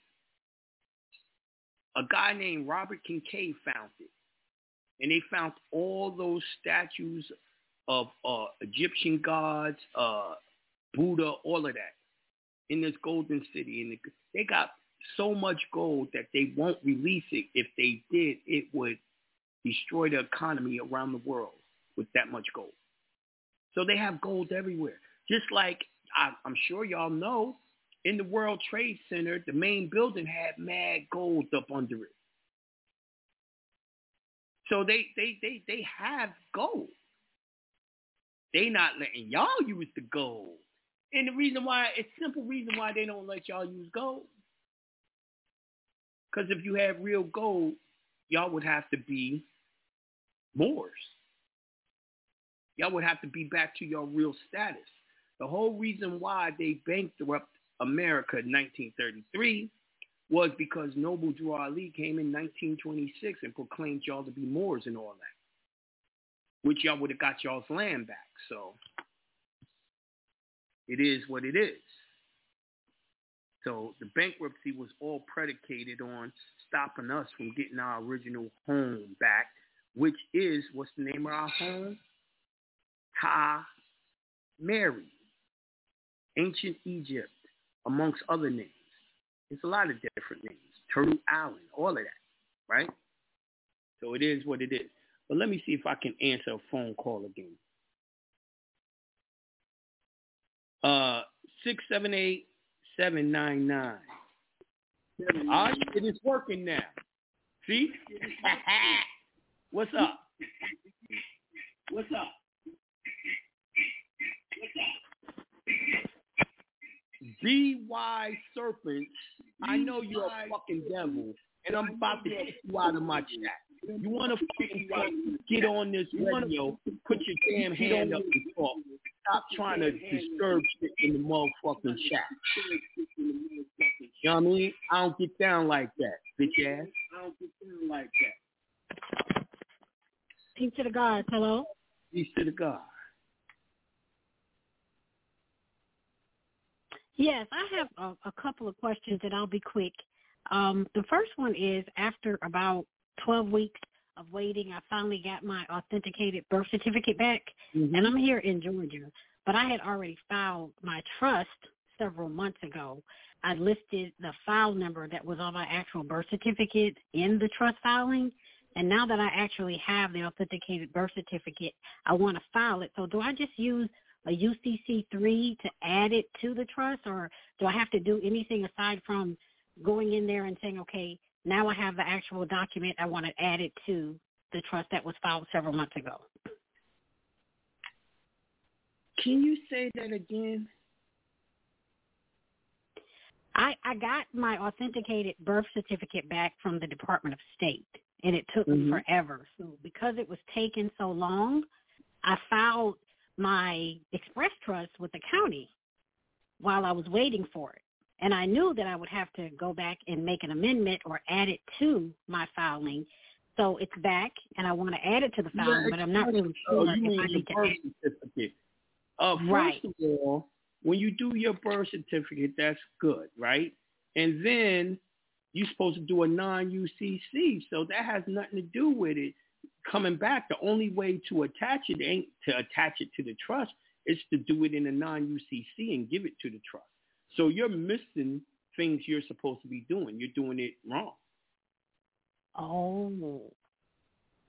A guy named Robert Kincaid found it. And they found all those statues of uh, Egyptian gods, uh, Buddha, all of that, in this golden city. And they got so much gold that they won't release it. If they did, it would destroy the economy around the world with that much gold. So they have gold everywhere. Just like I, I'm sure y'all know, in the World Trade Center, the main building had mad gold up under it. So they they they they have gold. They not letting y'all use the gold. And the reason why, it's simple reason why they don't let y'all use gold. Because if you had real gold, y'all would have to be Moors. Y'all would have to be back to your real status. The whole reason why they bankrupted America in nineteen thirty-three was because Noble Drew Ali came in nineteen twenty-six and proclaimed y'all to be Moors and all that, which y'all would have got y'all's land back. So it is what it is. So the bankruptcy was all predicated on stopping us from getting our original home back, which is, what's the name of our home? Ta Mary, ancient Egypt, amongst other names. It's a lot of different names. Turtle Island, all of that, right? So it is what it is. But let me see if I can answer a phone call again. Uh, six seven eight, seven nine nine. All right, it is working now. See? What's up? What's up? B Y Serpents, I know you're a fucking devil, and I'm about to kick you out of my chat. You want to fucking get on this radio, put your damn hand up and talk. Stop trying to disturb shit in the motherfucking chat. You know what I mean? I don't get down like that, bitch ass. I don't get down like that. Peace to the God, hello? Peace to the God. Yes, I have a, a couple of questions, and I'll be quick. Um, the first one is, after about twelve weeks of waiting, I finally got my authenticated birth certificate back, mm-hmm. and I'm here in Georgia. But I had already filed my trust several months ago. I listed the file number that was on my actual birth certificate in the trust filing, and now that I actually have the authenticated birth certificate, I want to file it. So do I just use a U C C three to add it to the trust, or do I have to do anything aside from going in there and saying, okay, now I have the actual document, I want to add it to the trust that was filed several months ago? Can you say that again? I, I got my authenticated birth certificate back from the Department of State, and it took mm-hmm. me forever. So because it was taking so long, I filed my express trust with the county while I was waiting for it. And I knew that I would have to go back and make an amendment or add it to my filing. So it's back, and I want to add it to the filing, yeah, but I'm not really sure oh, if I need to add it. Uh, first right. of all, when you do your birth certificate, that's good, right? And then you're supposed to do a non U C C, so that has nothing to do with it. Coming back, the only way to attach it ain't to attach it to the trust, is to do it in a non U C C and give it to the trust. So you're missing things you're supposed to be doing. You're doing it wrong. Oh.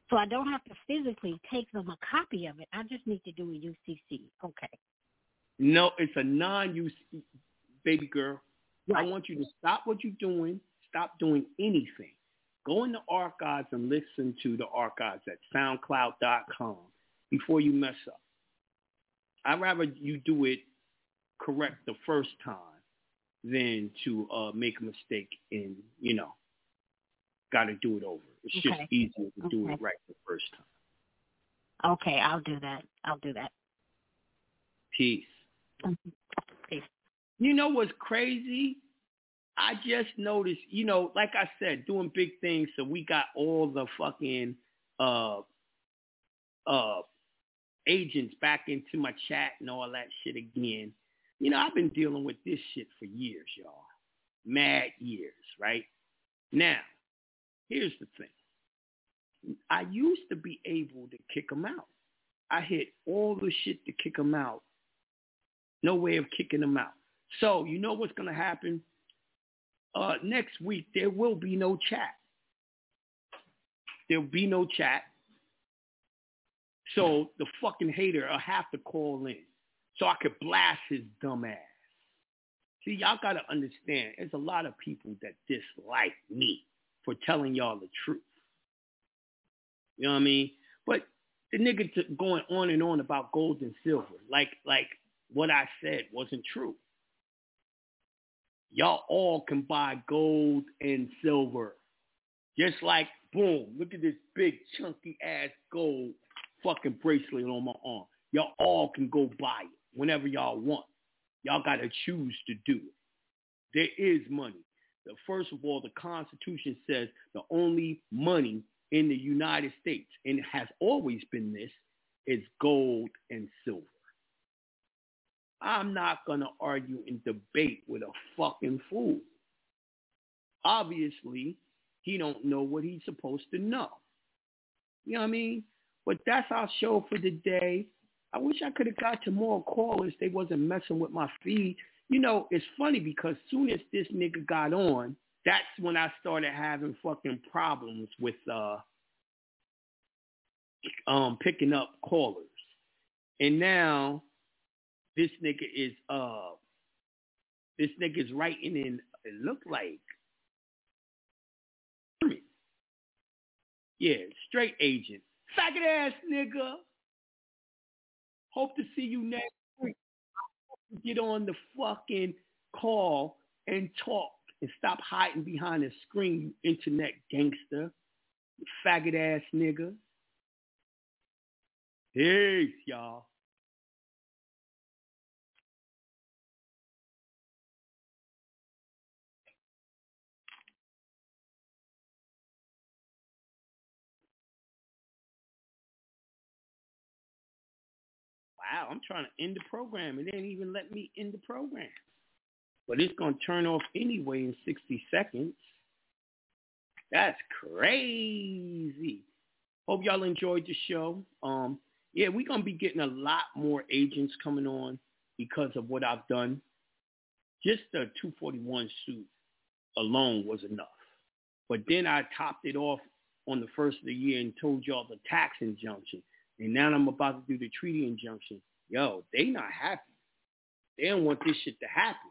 So I don't have to physically take them a copy of it. I just need to do a U C C. Okay. No, it's a non U C C. Baby girl, right. I want you to stop what you're doing. Stop doing anything. Go in the archives and listen to the archives at sound cloud dot com before you mess up. I'd rather you do it correct the first time than to uh, make a mistake and, you know, got to do it over. It's okay. Just easier to okay. do it right the first time. Okay, I'll do that. I'll do that. Peace. Mm-hmm. Peace. You know what's crazy? I just noticed, you know, like I said, doing big things. So we got all the fucking uh, uh, agents back into my chat and all that shit again. You know, I've been dealing with this shit for years, y'all. Mad years, right? Now, here's the thing. I used to be able to kick them out. I hit all the shit to kick them out. No way of kicking them out. So you know what's going to happen? Uh, next week, there will be no chat. There will be no chat. So the fucking hater will have to call in so I could blast his dumb ass. See, y'all got to understand, there's a lot of people that dislike me for telling y'all the truth. You know what I mean? But the nigga t- going on and on about gold and silver, like like what I said wasn't true. Y'all all can buy gold and silver. Just like, boom, look at this big chunky ass gold fucking bracelet on my arm. Y'all all can go buy it whenever y'all want. Y'all got to choose to do it. There is money. The first of all, the Constitution says the only money in the United States, and it has always been this, is gold and silver. I'm not going to argue and debate with a fucking fool. Obviously, he don't know what he's supposed to know. You know what I mean? But that's our show for today. I wish I could have got to more callers. They wasn't messing with my feed. You know, it's funny because soon as this nigga got on, that's when I started having fucking problems with uh, um, picking up callers. And now this nigga is uh, this nigga is writing in. It looked like yeah, straight agent, faggot ass nigga. Hope to see you next week. Get on the fucking call and talk and stop hiding behind a screen, you internet gangster, you faggot ass nigga. Peace, y'all. Wow, I'm trying to end the program. It ain't even let me end the program. But it's going to turn off anyway in sixty seconds. That's crazy. Hope y'all enjoyed the show. Um, yeah, we're going to be getting a lot more agents coming on because of what I've done. Just the two forty-one suit alone was enough. But then I topped it off on the first of the year and told y'all the tax injunction. And now I'm about to do the treaty injunction. Yo, they not happy. They don't want this shit to happen.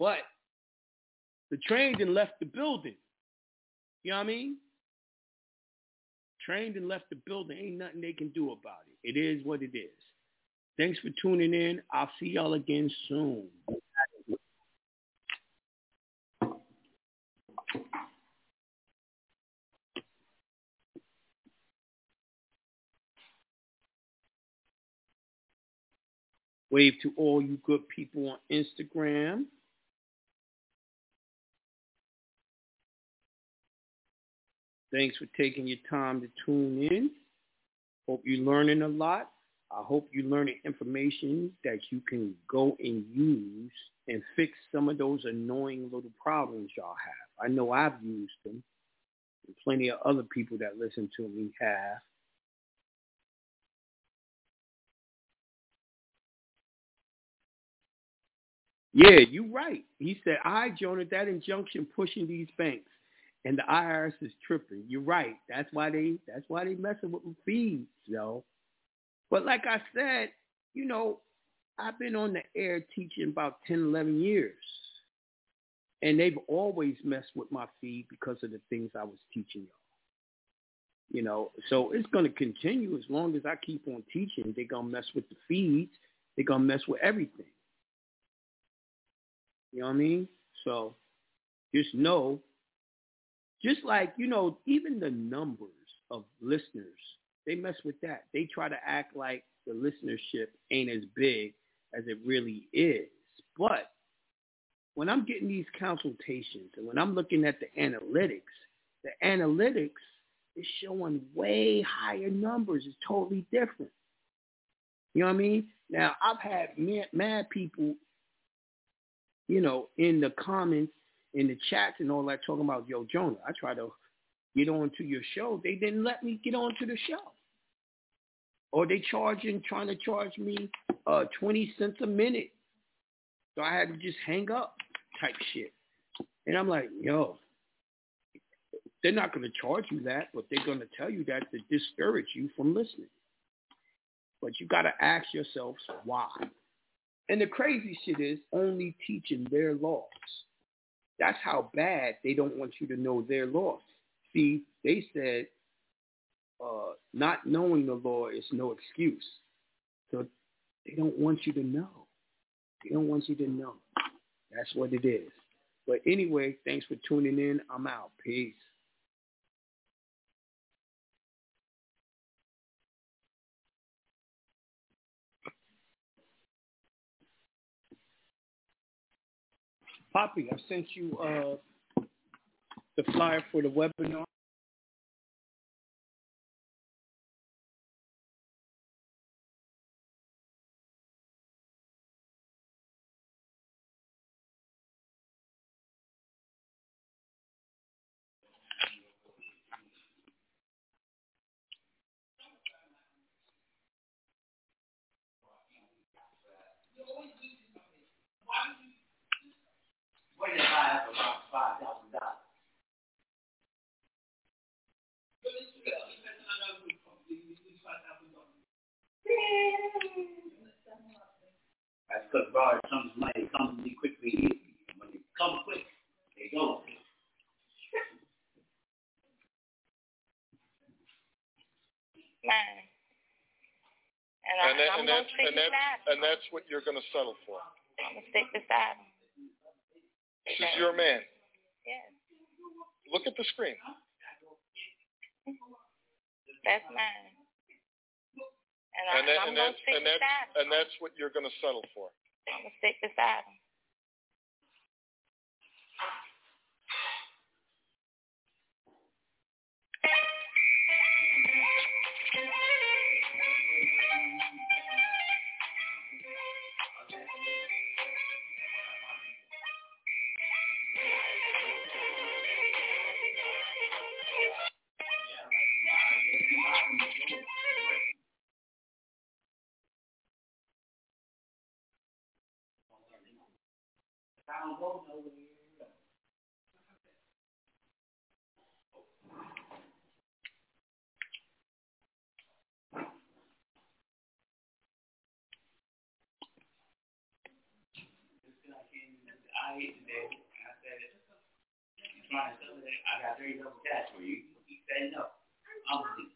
But the train done left the building. You know what I mean? Train done left the building. Ain't nothing they can do about it. It is what it is. Thanks for tuning in. I'll see y'all again soon. Wave to all you good people on Instagram. Thanks for taking your time to tune in. Hope you're learning a lot. I hope you're learning information that you can go and use and fix some of those annoying little problems y'all have. I know I've used them, and plenty of other people that listen to me have. Yeah, you're right. He said, all right, Jonah, that injunction pushing these banks and the I R S is tripping. You're right. That's why they that's why they messing with the fees, yo. But like I said, you know, I've been on the air teaching about ten, eleven years. And they've always messed with my feed because of the things I was teaching y'all. You know, so it's going to continue as long as I keep on teaching. They're going to mess with the feeds. They're going to mess with everything. You know what I mean? So just know, just like, you know, even the numbers of listeners, they mess with that. They try to act like the listenership ain't as big as it really is. But when I'm getting these consultations and when I'm looking at the analytics, the analytics is showing way higher numbers. It's totally different. You know what I mean? Now, I've had mad, mad people, you know, in the comments, in the chats and all that, talking about, yo, Jonah, I try to get on to your show. They didn't let me get on to the show. Or they charging, trying to charge me uh, twenty cents a minute. So I had to just hang up type shit. And I'm like, yo, they're not going to charge you that, but they're going to tell you that to discourage you from listening. But you got to ask yourself why. And the crazy shit is only teaching their laws. That's how bad they don't want you to know their laws. See, they said uh, not knowing the law is no excuse. So they don't want you to know. They don't want you to know. That's what it is. But anyway, thanks for tuning in. I'm out. Peace. Poppy, I sent you uh, the flyer for the webinar. That's because God comes money comes me quickly. When they come quick, they go. Man. And, I, and, that, and, and, that's, and, that's, and that's what you're going to settle for. I'm going to stick beside him. This is your man. Yes. Look at the screen. That's mine. And, I, and, that, and, that's, and, that's, and that's what you're going to settle for. I'm going to stick beside him. I don't go nowhere. Just because I came in the I A today, and I said, you trying to sell it, I got thirty double cash for you. He said, no. I'm going to.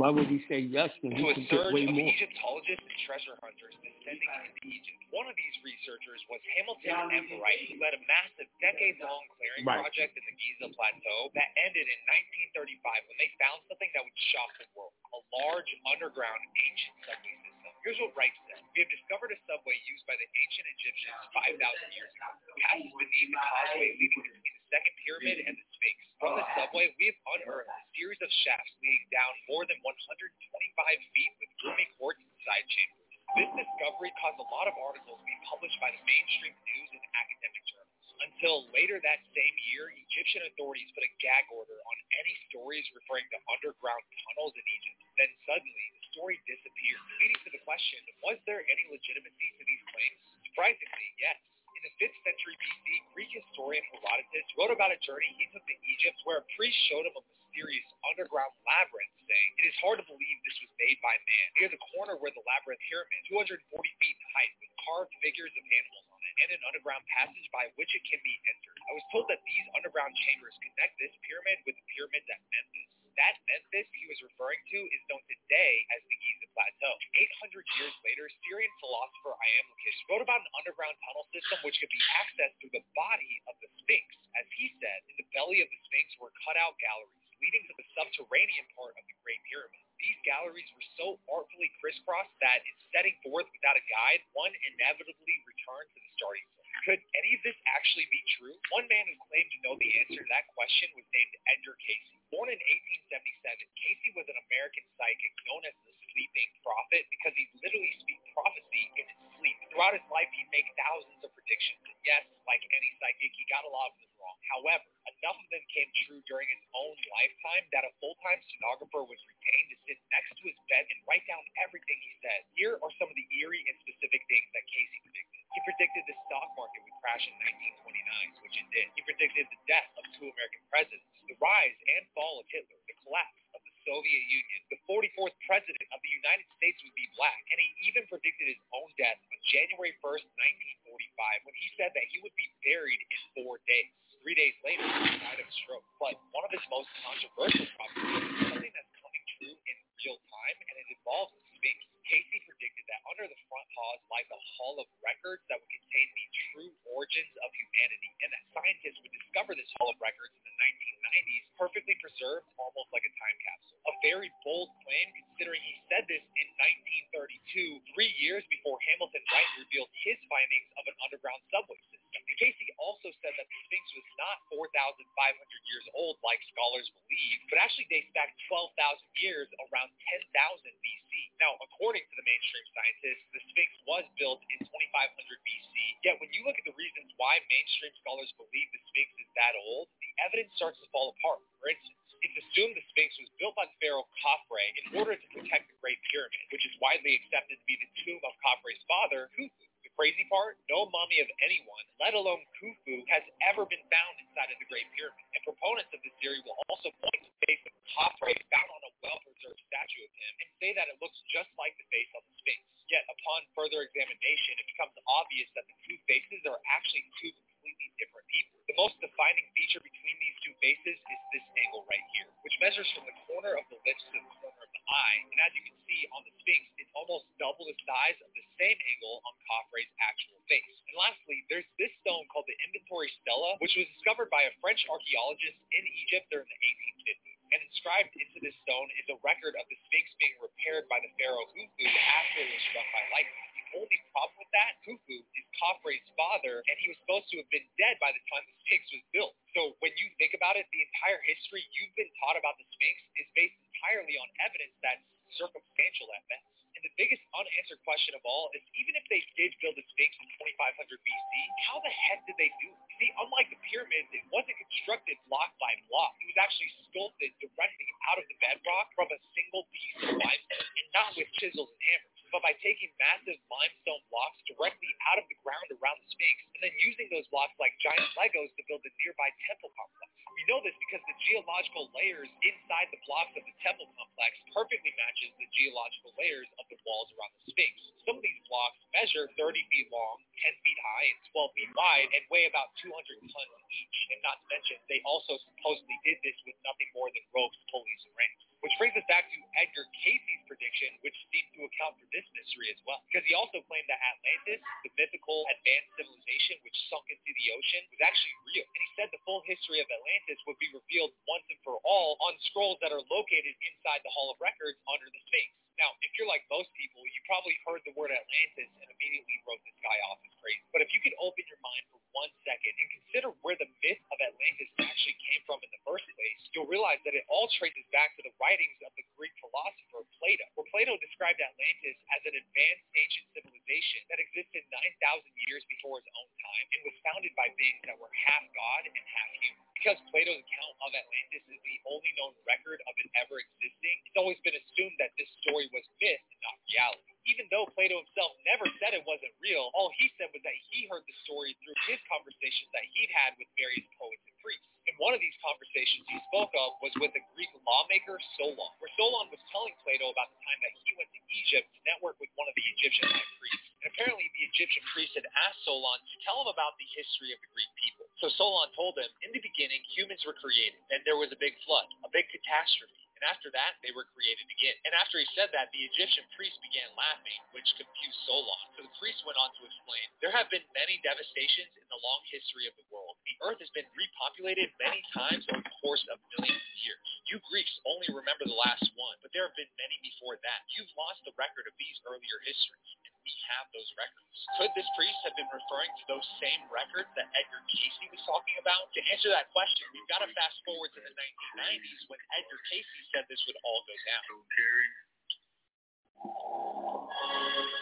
Why would he say yes when he could get way more? To a surge of Egyptologists and treasure hunters descending into Egypt, one of these researchers was Hamilton Everett, who led a massive decades-long clearing right. project in the Giza Plateau that ended in nineteen thirty-five when they found something that would shock the world, a large underground ancient subway system. Here's what Wright said. We have discovered a subway used by the ancient Egyptians five thousand years ago. The passes beneath the causeway leading between the second pyramid and the Sphinx. From the subway, we have unearthed a series of shafts leading down more than one hundred twenty-five feet with gloomy quartz and side chambers. This discovery caused a lot of articles to be published by the mainstream news and academic journals. Until later that same year, Egyptian authorities put a gag order on any stories referring to underground tunnels in Egypt. Then suddenly, the story disappeared, leading to the question, was there any legitimacy to these claims? Surprisingly, yes. In the fifth century B C, Greek historian Herodotus wrote about a journey he took to Egypt where a priest showed him a mysterious underground labyrinth, saying, it is hard to believe this was made by man. Near the corner where the labyrinth pyramid, two hundred forty feet in height, with carved figures of animals on it, and an underground passage by which it can be entered. I was told that these underground chambers connect this pyramid with the pyramids at Memphis. That Memphis he was referring to is known today as the Giza Plateau. eight hundred years later, Syrian philosopher Iamblichus wrote about an underground tunnel system which could be accessed through the body of the Sphinx. As he said, in the belly of the Sphinx were cutout galleries leading to the subterranean part of the Great Pyramid. These galleries were so artfully crisscrossed that in setting forth without a guide, one inevitably returned to the starting point. Could any of this actually be true? One man who claimed to know the answer to that question was named Edgar Casey. Born in eighteen seventy-seven, Casey was an American psychic known as the Sleeping Prophet because he literally speaks prophecy in his sleep. Throughout his life, he'd make thousands of predictions. And yes, like any psychic, he got a lot of them wrong. However, enough of them came true during his own lifetime that a full-time stenographer was retained to sit next to his bed and write down everything he said. Here are some of the eerie and specific things that Casey predicted. He predicted the stock market would crash in nineteen twenty-nine, which it did. He predicted the death of two American presidents, the rise and fall of Hitler, the collapse of the Soviet Union. The forty-fourth president of the United States would be black, and he even predicted his own death on January first, nineteen forty-five, when he said that he would be buried in four days. three days later, he died of a stroke. But one of his most controversial propositions is something that's coming true in real time, and it involves Sphinx. Casey predicted that under the front paws lies a hall of records that would contain the true origins of humanity, and that scientists would discover this hall of records in the nineteen nineties, perfectly preserved, almost like a time capsule. A very bold claim, considering he said this in nineteen thirty-two, three years before Hamilton Wright revealed his findings of an underground subway system. Casey also said that the Sphinx was not four thousand five hundred years old, like scholars believe, but actually dates back twelve thousand years, around ten thousand B C. Now, according to the mainstream scientists, the Sphinx was built in twenty-five hundred B C. Yet when you look at the reasons why mainstream scholars believe the Sphinx is that old, the evidence starts to fall apart. For instance, it's assumed the Sphinx was built by Pharaoh Khafre in order to protect the Great Pyramid, which is widely accepted to be the tomb of Khafre's father, Khufu. The crazy part, no mummy of anyone, let alone Khufu, has ever been found inside of the Great Pyramid. And proponents of this theory will also point to the face of Khafre found on a well-preserved statue of him and say that it looks just like the face of the Sphinx. Yet, upon further examination, it becomes obvious that the two faces are actually two completely different people. The most defining feature between these two faces is this angle right here, which measures from the corner of the lips to the corner of the eye, and as you can see on the Sphinx, it's almost double the size of the same angle on Khafre's actual face. And lastly, there's this stone called the Inventory Stela, which was discovered by a French archaeologist in Egypt during the eighteen fifties. And inscribed into this stone is a record of the Sphinx being repaired by the pharaoh Khufu after it was struck by lightning. The only problem with that, Khufu is Khafre's father, and he was supposed to have been dead by the time the Sphinx was built. So when you think about it, the entire history you've been taught about the Sphinx is based entirely on evidence that's circumstantial at best. And the biggest unanswered question of all is, even if they did build the Sphinx in twenty-five hundred B C, how the heck did they do it? See, unlike the pyramids, it wasn't constructed block by block. It was actually sculpted directly out of the bedrock from a single piece of limestone, and not with chisels and hammers, but by taking massive limestone blocks directly out of the ground around the Sphinx, and then using those blocks like giant Legos to build the nearby temple complex. We know this because the geological layers inside the blocks of the temple complex perfectly matches the geological layers of the walls around the Sphinx. Some of these blocks measure thirty feet long, ten feet high, and twelve feet wide, and weigh about two hundred tons each. And not to mention, they also supposedly did this with nothing more than ropes, pulleys, and rings. Which brings us back to Edgar Casey's prediction, which seems to account for this mystery as well. Because he also claimed that Atlantis, the mythical advanced civilization which sunk into the ocean, was actually real. And he said the full history of Atlantis would be revealed once and for all on scrolls that are located inside the Hall of Records under the Sphinx. Now, if you're like most people, you probably heard the word Atlantis and immediately wrote this guy off as crazy. But if you could open your mind for one second and consider where the myth of Atlantis actually came from in the first place, you'll realize that it all traces back to the writings of the Greek philosopher Plato, where Plato described Atlantis as an advanced ancient civilization that existed nine thousand years before his own time and was founded by beings that were half god and half human. Because Plato's account of Atlantis is the only known record of it ever existing, it's always been assumed that this story was myth and not reality. Even though Plato himself never said it wasn't real, all he said was that he heard the story through his conversations that he'd had with various poets and priests. And one of these conversations he spoke of was with the Greek lawmaker Solon, where Solon was telling Plato about the time that he went to Egypt to network with one of the Egyptian high priests. And apparently the Egyptian priest had asked Solon to tell him about the history of the Greek people. So Solon told him, in the beginning, humans were created, and there was a big flood, a big catastrophe. And after that, they were created again. And after he said that, the Egyptian priest began laughing, which confused Solon. So the priest went on to explain, there have been many devastations in the long history of the world. The earth has been repopulated many times over the course of millions of years. You Greeks only remember the last one, but there have been many before that. You've lost the record of these earlier histories, and we have those records. Could this priest have been referring to those same records that Edgar Casey was talking about? To answer that question, we've got to fast forward to the nineteen nineties when Edgar Casey said this would all go down. Okay.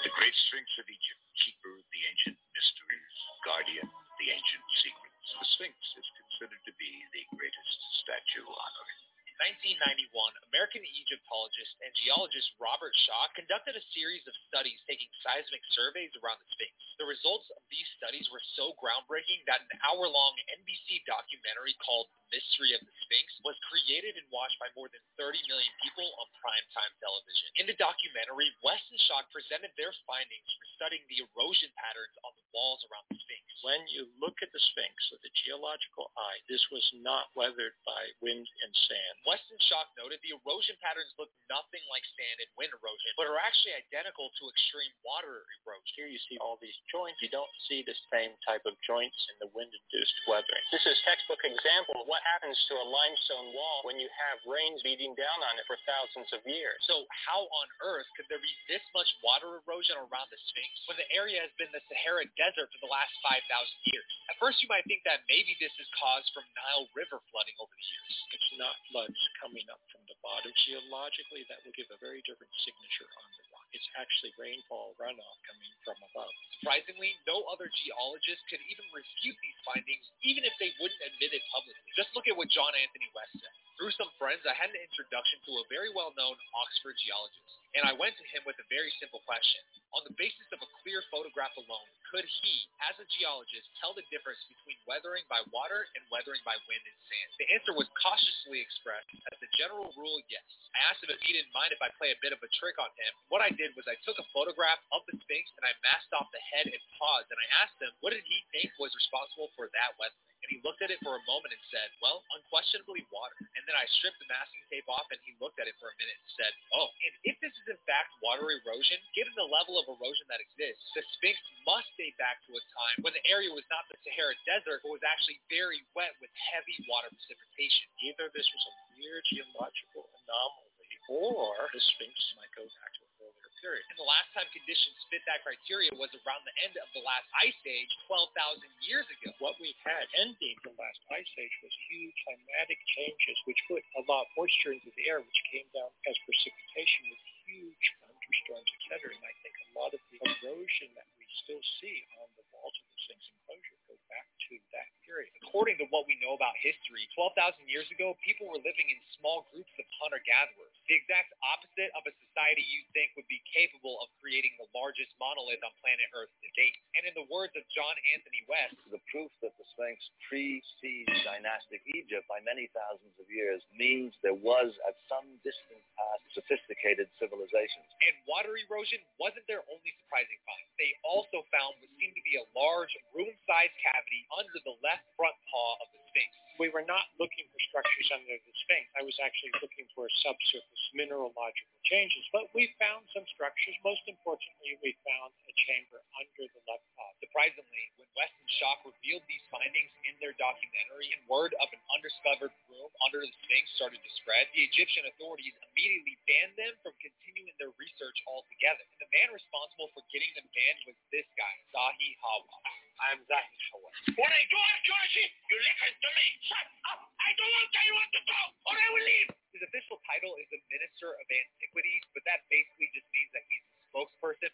The great Sphinx of Egypt, keeper of the ancient mysteries, guardian of the ancient secrets. The Sphinx is considered to be the greatest statue on earth. nineteen ninety-one, American Egyptologist and geologist Robert Shaw conducted a series of studies taking seismic surveys around the Sphinx. The results of these studies were so groundbreaking that an hour-long N B C documentary called The Mystery of the Sphinx was created and watched by more than thirty million people on primetime television. In the documentary, West and Shaw presented their findings for studying the erosion patterns on the walls around the Sphinx. When you look at the Sphinx with a geological eye, this was not weathered by wind and sand. Weston Schock noted the erosion patterns look nothing like sand and wind erosion, but are actually identical to extreme water erosion. Here you see all these joints. You don't see the same type of joints in the wind-induced weathering. This is textbook example of what happens to a limestone wall when you have rains beating down on it for thousands of years. So how on earth could there be this much water erosion around the Sphinx when the area has been the Sahara Desert for the last five thousand years? At first, you might think that maybe this is caused from Nile River flooding over the years. It's not floods coming up from the bottom. Geologically, that will give a very different signature on the rock. It's actually rainfall runoff coming from above. Surprisingly, no other geologist could even refute these findings, even if they wouldn't admit it publicly. Just look at what John Anthony West said. Through some friends, I had an introduction to a very well-known Oxford geologist, and I went to him with a very simple question. On the basis of a clear photograph alone, could he, as a geologist, tell the difference between weathering by water and weathering by wind and sand? The answer was cautiously expressed. As a general rule, yes. I asked him if he didn't mind if I play a bit of a trick on him. What I did was I took a photograph of the Sphinx, and I masked off the head and paws, and I asked him what did he think was responsible for that weathering? And he looked at it for a moment and said, well, unquestionably water. And then I stripped the masking tape off, and he looked at it for a minute and said, oh, and if this is in fact water erosion, given the level of erosion that exists, the Sphinx must date back to a time when the area was not the Sahara Desert, but was actually very wet with heavy water precipitation. Either this was a weird geological anomaly, or the Sphinx might go back to earlier period. And the last time conditions fit that criteria was around the end of the last ice age, twelve thousand years ago. What we had ending the last ice age was huge climatic changes, which put a lot of moisture into the air, which came down as precipitation with huge thunderstorms, et cetera. And I think a lot of the erosion that we still see on the walls of the Sphinx enclosure goes back to that period. According to what we know about history, twelve thousand years ago, people were living in small groups of hunter-gatherers, the exact opposite of a society you'd think would be capable of creating the largest monolith on planet Earth to date. And in the words of John Anthony West, the proof that the Sphinx precedes dynastic Egypt by many thousands of years means there was, at some distant past, sophisticated civilizations. And water erosion wasn't their only surprising find. They also found what seemed to be a large, room-sized cavity under the left front paw of the Sphinx. We were not looking for structures under the Sphinx. I was actually looking for subsurface mineralogical changes, but we found some structures. Most importantly, we found a chamber under the left paw. Surprisingly, when Weston Schock revealed these findings in their documentary and word of an undiscovered room under the Sphinx started to spread, the Egyptian authorities immediately banned them from continuing their research altogether. And the man responsible for getting them banned was this guy, Zahi Hawa. I'm Zahi Hawa. When I do archaeology, you listen to me. Shut up! I don't want anyone to go, or I will leave! His official title is the Minister of Antiquities, but that basically just means that he's the spokesperson.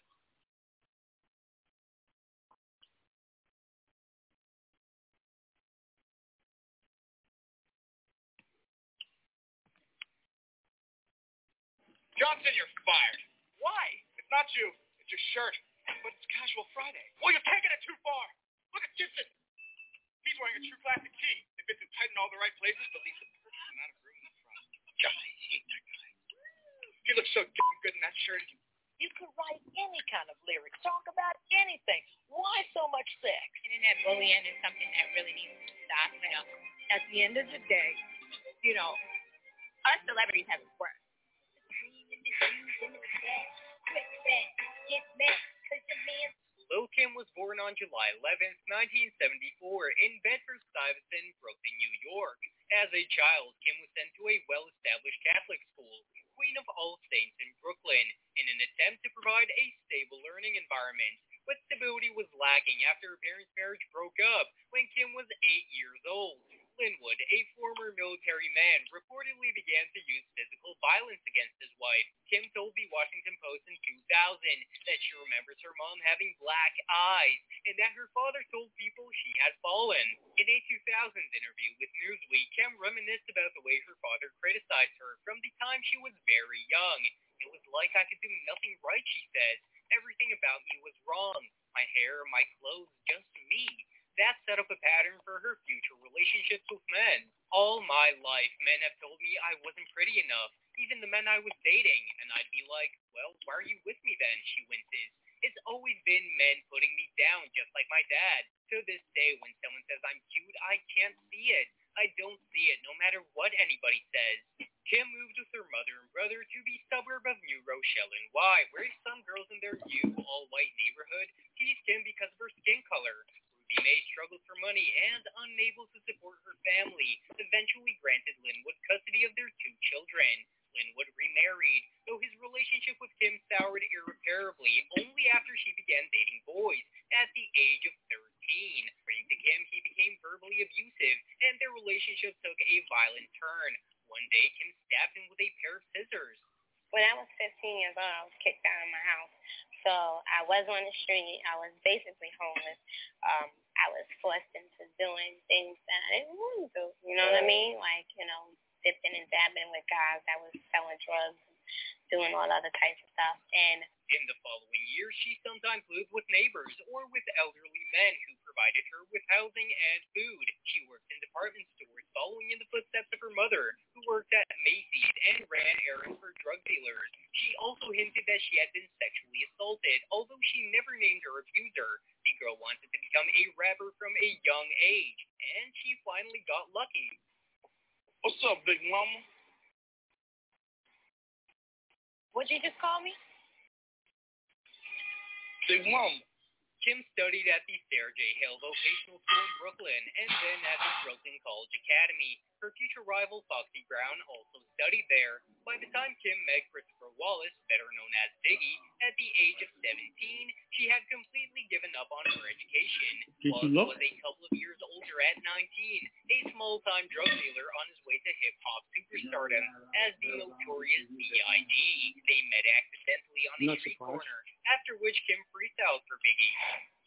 Johnson, you're fired. Why? It's not you. It's your shirt. But it's Casual Friday. Well, you're taking it too far. Look at Gibson. He's wearing a true classic key. It fits it tight in all the right places, but leaves the person out of room in the front. God, I hate that guy. He looks so damn good in that shirt. You could write any kind of lyrics, talk about anything. Why so much sex? Internet bullying is something that really needs to stop now. At the end of the day, you know, us celebrities have it worse. Lil Kim was born on July eleventh, nineteen seventy-four, in Bedford-Stuyvesant, Brooklyn, New York. As a child, Kim was sent to a well-established Catholic school, Queen of All Saints in Brooklyn, in an attempt to provide a stable learning environment. But stability was lacking after her parents' marriage broke up when Kim was eight years old. Linwood, a former military man, reportedly began to use physical violence against his wife. Kim told the Washington Post in two thousand that she remembers her mom having black eyes and that her father told people she had fallen. In a two thousands interview with Newsweek, Kim reminisced about the way her father criticized her from the time she was very young. It was like I could do nothing right, she says. Everything about me was wrong. My hair, my clothes, just me. That set up a pattern for her future relationships with men. All my life, men have told me I wasn't pretty enough, even the men I was dating, and I'd be like, well, why are you with me then, she winces. It's always been men putting me down, just like my dad. to this day, when someone says I'm cute, I can't see it. I don't see it, no matter what anybody says. Kim moved with her mother and brother to the suburb of New Rochelle, and why? Where's some girls in their new, all-white neighborhood tease Kim because of her skin color. Ruby May struggled for money and unable to support her family, eventually granted Linwood custody of their two children. Linwood remarried, though his relationship with Kim soured irreparably only after she began dating boys at the age of thirteen. According to Kim, he became verbally abusive, and their relationship took a violent turn. One day, Kim stabbed him with a pair of scissors. When I was fifteen years old, I was kicked out of my house. So I was on the street. I was basically homeless. Um, I was forced into doing things that I didn't want to do. You know what I mean? Like, you know, dipping and dabbing with guys. I was selling drugs, doing all other types of stuff. And in the following year, she sometimes lived with neighbors or with elderly men who provided her with housing and food. She worked in department stores, following in the footsteps of her mother, who worked at Macy's and ran errands for drug dealers. She also hinted that she had been sexually assaulted, although she never named her abuser. The girl wanted to become a rapper from a young age, and she finally got lucky. What's up, Big Mama? What'd you just call me? Big Mama. Kim studied at the Sarah J. Hill Vocational School in Brooklyn and then at the Brooklyn College Academy. Her future rival, Foxy Brown, also studied there. By the time Kim met Christopher Wallace, better known as Biggie, at the age of seventeen, she had completely given up on her education. Wallace was a couple of years older at nineteen, a small-time drug dealer on his way to hip-hop superstardom as the notorious B I G They met accidentally on a street corner, after which Kim freestyled for Biggie.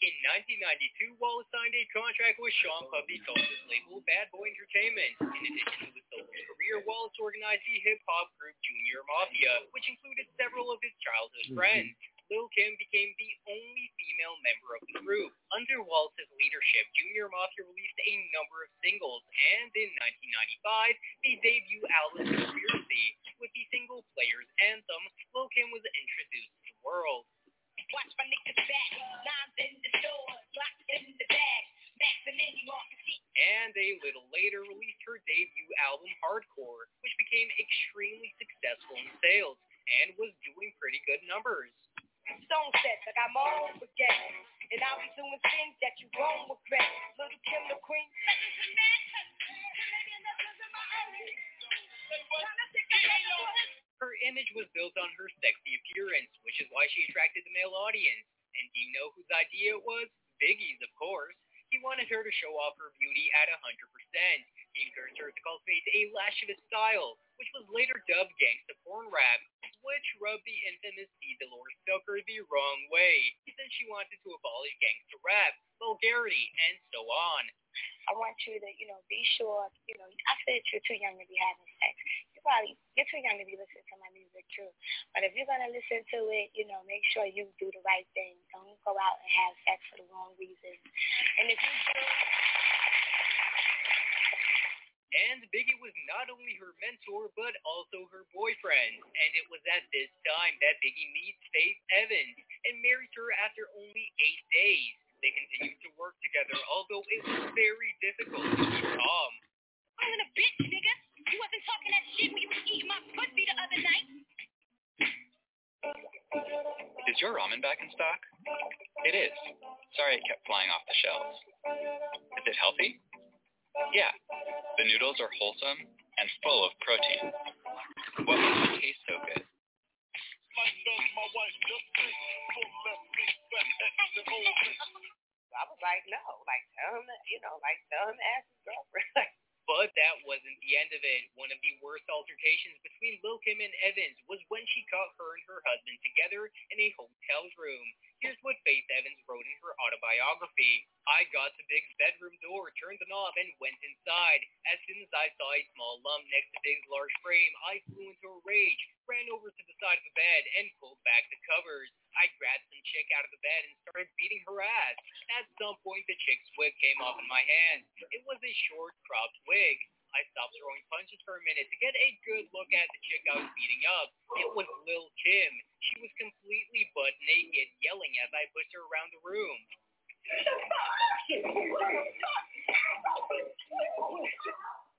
In nineteen ninety-two, Wallace signed a contract with Sean Puffy Combs' label Bad Boy Entertainment. In addition to his solo career, Wallace organized the hip-hop group Junior Mafia, which included several of his childhood friends. Lil Kim became the only female member of the group. Under Wallace's leadership, Junior Mafia released a number of singles, and in nineteen ninety-five, the debut album Conspiracy. With the single Player's Anthem, Lil Kim was introduced to the world. Watch my niggas back, lines in the store, blocks in the bag, max and then you want to see. And a little later released her debut album Hardcore, which became extremely successful in sales and was doing pretty good numbers. Song sets like I'm all over again, and I'll be doing things that you won't regret. Little Kim the Queen. Her image was built on her sexy appearance, which is why she attracted the male audience. And do you know whose idea it was? Biggie's, of course. He wanted her to show off her beauty at one hundred percent. He encouraged her to cultivate a lascivious style, which was later dubbed gangsta porn rap, which rubbed the infamous C. Dolores Tucker the wrong way, since she wanted to abolish gangsta rap, vulgarity, and so on. I want you to, you know, be sure, you know, I said you're too young to be having sex. You probably, you're too young to be listening to my music, too. But if you're going to listen to it, you know, make sure you do the right thing. Don't go out and have sex for the wrong reasons. And if you do... And Biggie was not only her mentor, but also her boyfriend. And it was at this time that Biggie meets Faith Evans and marries her after only eight days. They continued to work together, although it was very difficult to keep calm. I wasn't a bitch, nigga. You wasn't talking that shit when you was eating my pussy the other night. Is your ramen back in stock? It is. Sorry it kept flying off the shelves. Is it healthy? Yeah. The noodles are wholesome and full of protein. What makes it taste so good? I was like, no, like, dumb, you know, like, dumb-ass girlfriend. But that wasn't the end of it. One of the worst altercations between Lil Kim and Evans was when she caught her and her husband together in a hotel room. Here's what Faith Evans wrote in her autobiography. I got to Big's bedroom door, turned the knob, and went inside. As soon as I saw a small lump next to Big's large frame, I flew into a rage, ran over to the side of the bed, and pulled back the covers. I grabbed some chick out of the bed and started beating her ass. At some point, the chick's wig came off in my hand. It was a short, cropped wig. I stopped throwing punches for a minute to get a good look at the chick I was beating up. It was Lil Kim. She was completely butt naked, yelling as I pushed her around the room.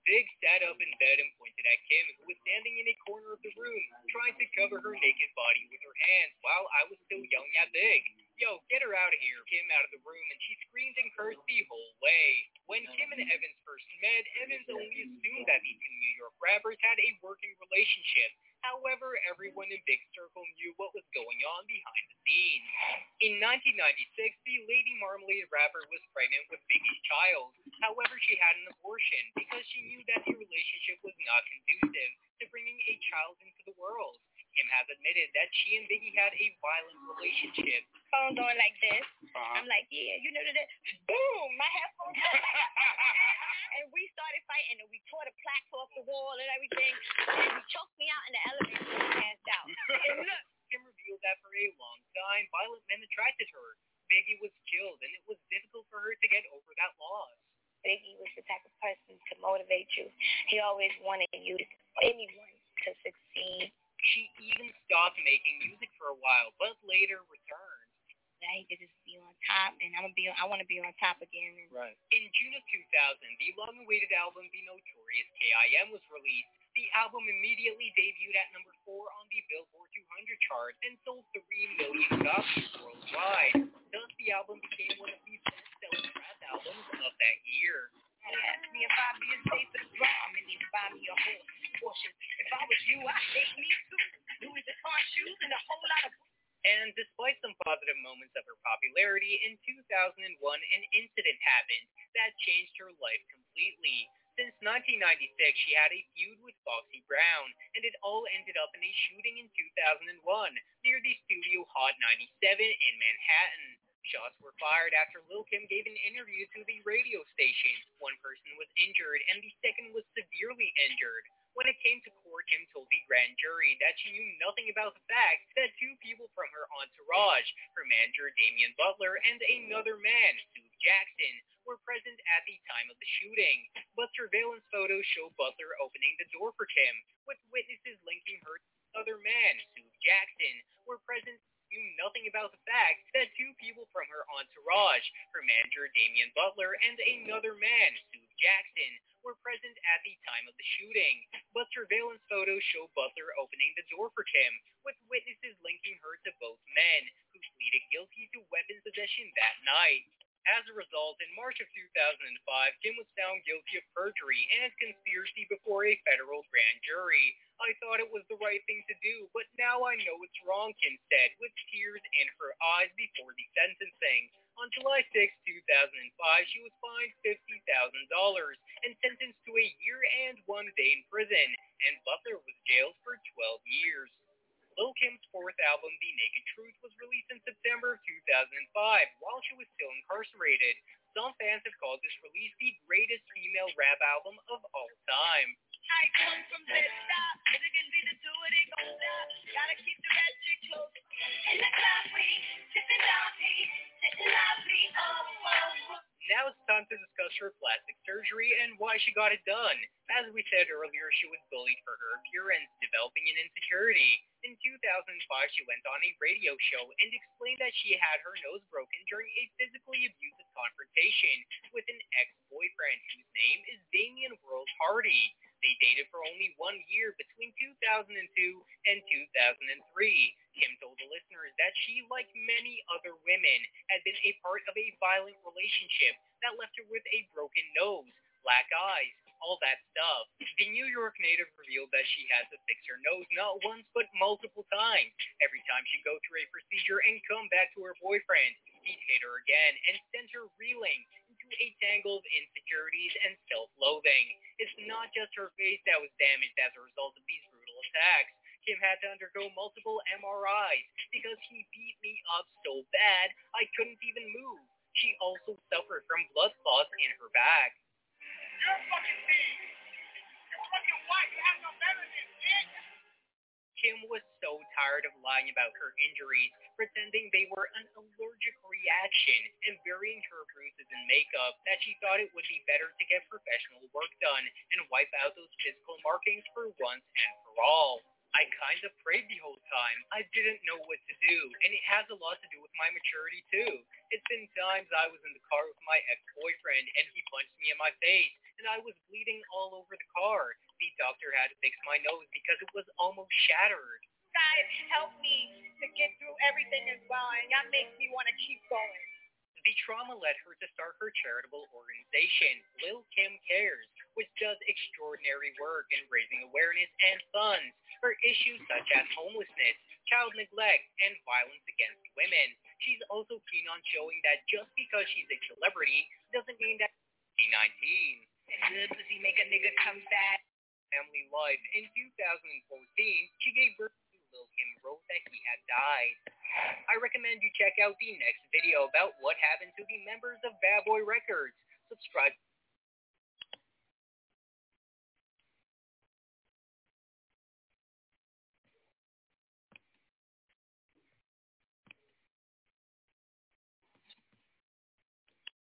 Big sat up in bed and pointed at Kim, who was standing in a corner of the room, trying to cover her naked body with her hands while I was still yelling at Big. Yo, get her out of here. Kim out of the room, and she screamed and cursed the whole way. When Kim and Evans first met, Evans only assumed that the two New York rappers had a working relationship. However, everyone in Big Circle knew what was going on behind the scenes. In nineteen ninety-six, the Lady Marmalade rapper was pregnant with Biggie's child. However, she had an abortion because she knew that the relationship was not conducive to bringing a child into the world. Kim has admitted that she and Biggie had a violent relationship. Phone going like this. Uh-huh. I'm like, yeah, you know that. Boom, my headphones. And we started fighting, and we tore the plaque off the wall and everything. And he choked me out in the elevator and passed out. And look, Kim revealed that for a long time, violent men attracted her. Biggie was killed, and it was difficult for her to get over that loss. Biggie was the type of person to motivate you. He always wanted you, to, anyone, to succeed. She even stopped making music for a while, but later returned. I hate to just be on top, and I'm gonna be. I want to be on top again. Right. In June of two thousand, the long-awaited album, The Notorious K I M, was released. The album immediately debuted at number four on the Billboard two hundred chart and sold three million copies worldwide. Thus, the album became one of the best-selling rap albums of that year. Ask me if I'd be a taste of drum and you'd buy me a whole portion. If I was you, I'd take me too. Louis Vuitton shoes and a whole lot of... And despite some positive moments of her popularity, in two thousand one, an incident happened that changed her life completely. Since nineteen ninety-six, she had a feud with Foxy Brown, and it all ended up in a shooting in two thousand one near the studio Hot ninety-seven in Manhattan. Shots were fired after Lil Kim gave an interview to the radio station. One person was injured, and the second was severely injured. When it came to court, Kim told the grand jury that she knew nothing about the fact that two people from her entourage, her manager Damian Butler and another man, Sue Jackson, were present at the time of the shooting. But surveillance photos show Butler opening the door for Kim, with witnesses linking her to another man, Sue Jackson, were present. Knew nothing about the fact that two people from her entourage, her manager Damian Butler and another man, Sue Jackson, were present at the time of the shooting. But surveillance photos show Butler opening the door for Kim, with witnesses linking her to both men, who pleaded guilty to weapons possession that night. As a result, in March of two thousand five, Kim was found guilty of perjury and conspiracy before a federal grand jury. I thought it was the right thing to do, but now I know it's wrong, Kim said, with tears in her eyes before the sentencing. On July sixth, two thousand five, she was fined fifty thousand dollars and sentenced to a year and one day in prison, and Butler was jailed for twelve years. Lil Kim's fourth album, The Naked Truth, was released in September of two thousand five while she was still incarcerated. Some fans have called this release the greatest female rap album of all time. I come from this stop. If it can be the two, it ain't gon' stop. Gotta keep the magic close. In the club, we sippin' loudly, sippin' loudly, oh, oh, oh. Now it's time to discuss her plastic surgery and why she got it done. As we said earlier, she was bullied for her appearance, developing an insecurity. In two thousand five, she went on a radio show and explained that she had her nose broken during a physically abusive confrontation with an ex-boyfriend whose name is Damian World Hardy. They dated for only one year between two thousand two and two thousand three. Kim told the listeners that she, like many other women, had been a part of a violent relationship that left her with a broken nose, black eyes, all that stuff. The New York native revealed that she had to fix her nose not once but multiple times. Every time she'd go through a procedure and come back to her boyfriend, he'd hit her again and send her reeling into a tangle of insecurities and self-loathing. It's not just her face that was damaged as a result of these brutal attacks. Kim had to undergo multiple M R Is because he beat me up so bad I couldn't even move. She also suffered from blood clots in her back. You're a fucking thief. You're fucking white. You have no melanin, bitch. Kim was so tired of lying about her injuries, pretending they were an allergic reaction, and burying her bruises in makeup that she thought it would be better to get professional work done and wipe out those physical markings for once and for all. I kind of prayed the whole time. I didn't know what to do, and it has a lot to do with my maturity, too. It's been times I was in the car with my ex-boyfriend, and he punched me in my face, and I was bleeding all over the car. The doctor had to fix my nose because it was almost shattered. God helped me to get through everything as well, and that makes me want to keep going. The trauma led her to start her charitable organization, Lil Kim Cares, which does extraordinary work in raising awareness and funds for issues such as homelessness, child neglect, and violence against women. She's also keen on showing that just because she's a celebrity doesn't mean that she's nineteen. Good pussy make a nigga come back. Family life. In two thousand fourteen, she gave birth to Lil Kim wrote that he had died. I recommend you check out the next video about what happened to the members of Bad Boy Records. Subscribe.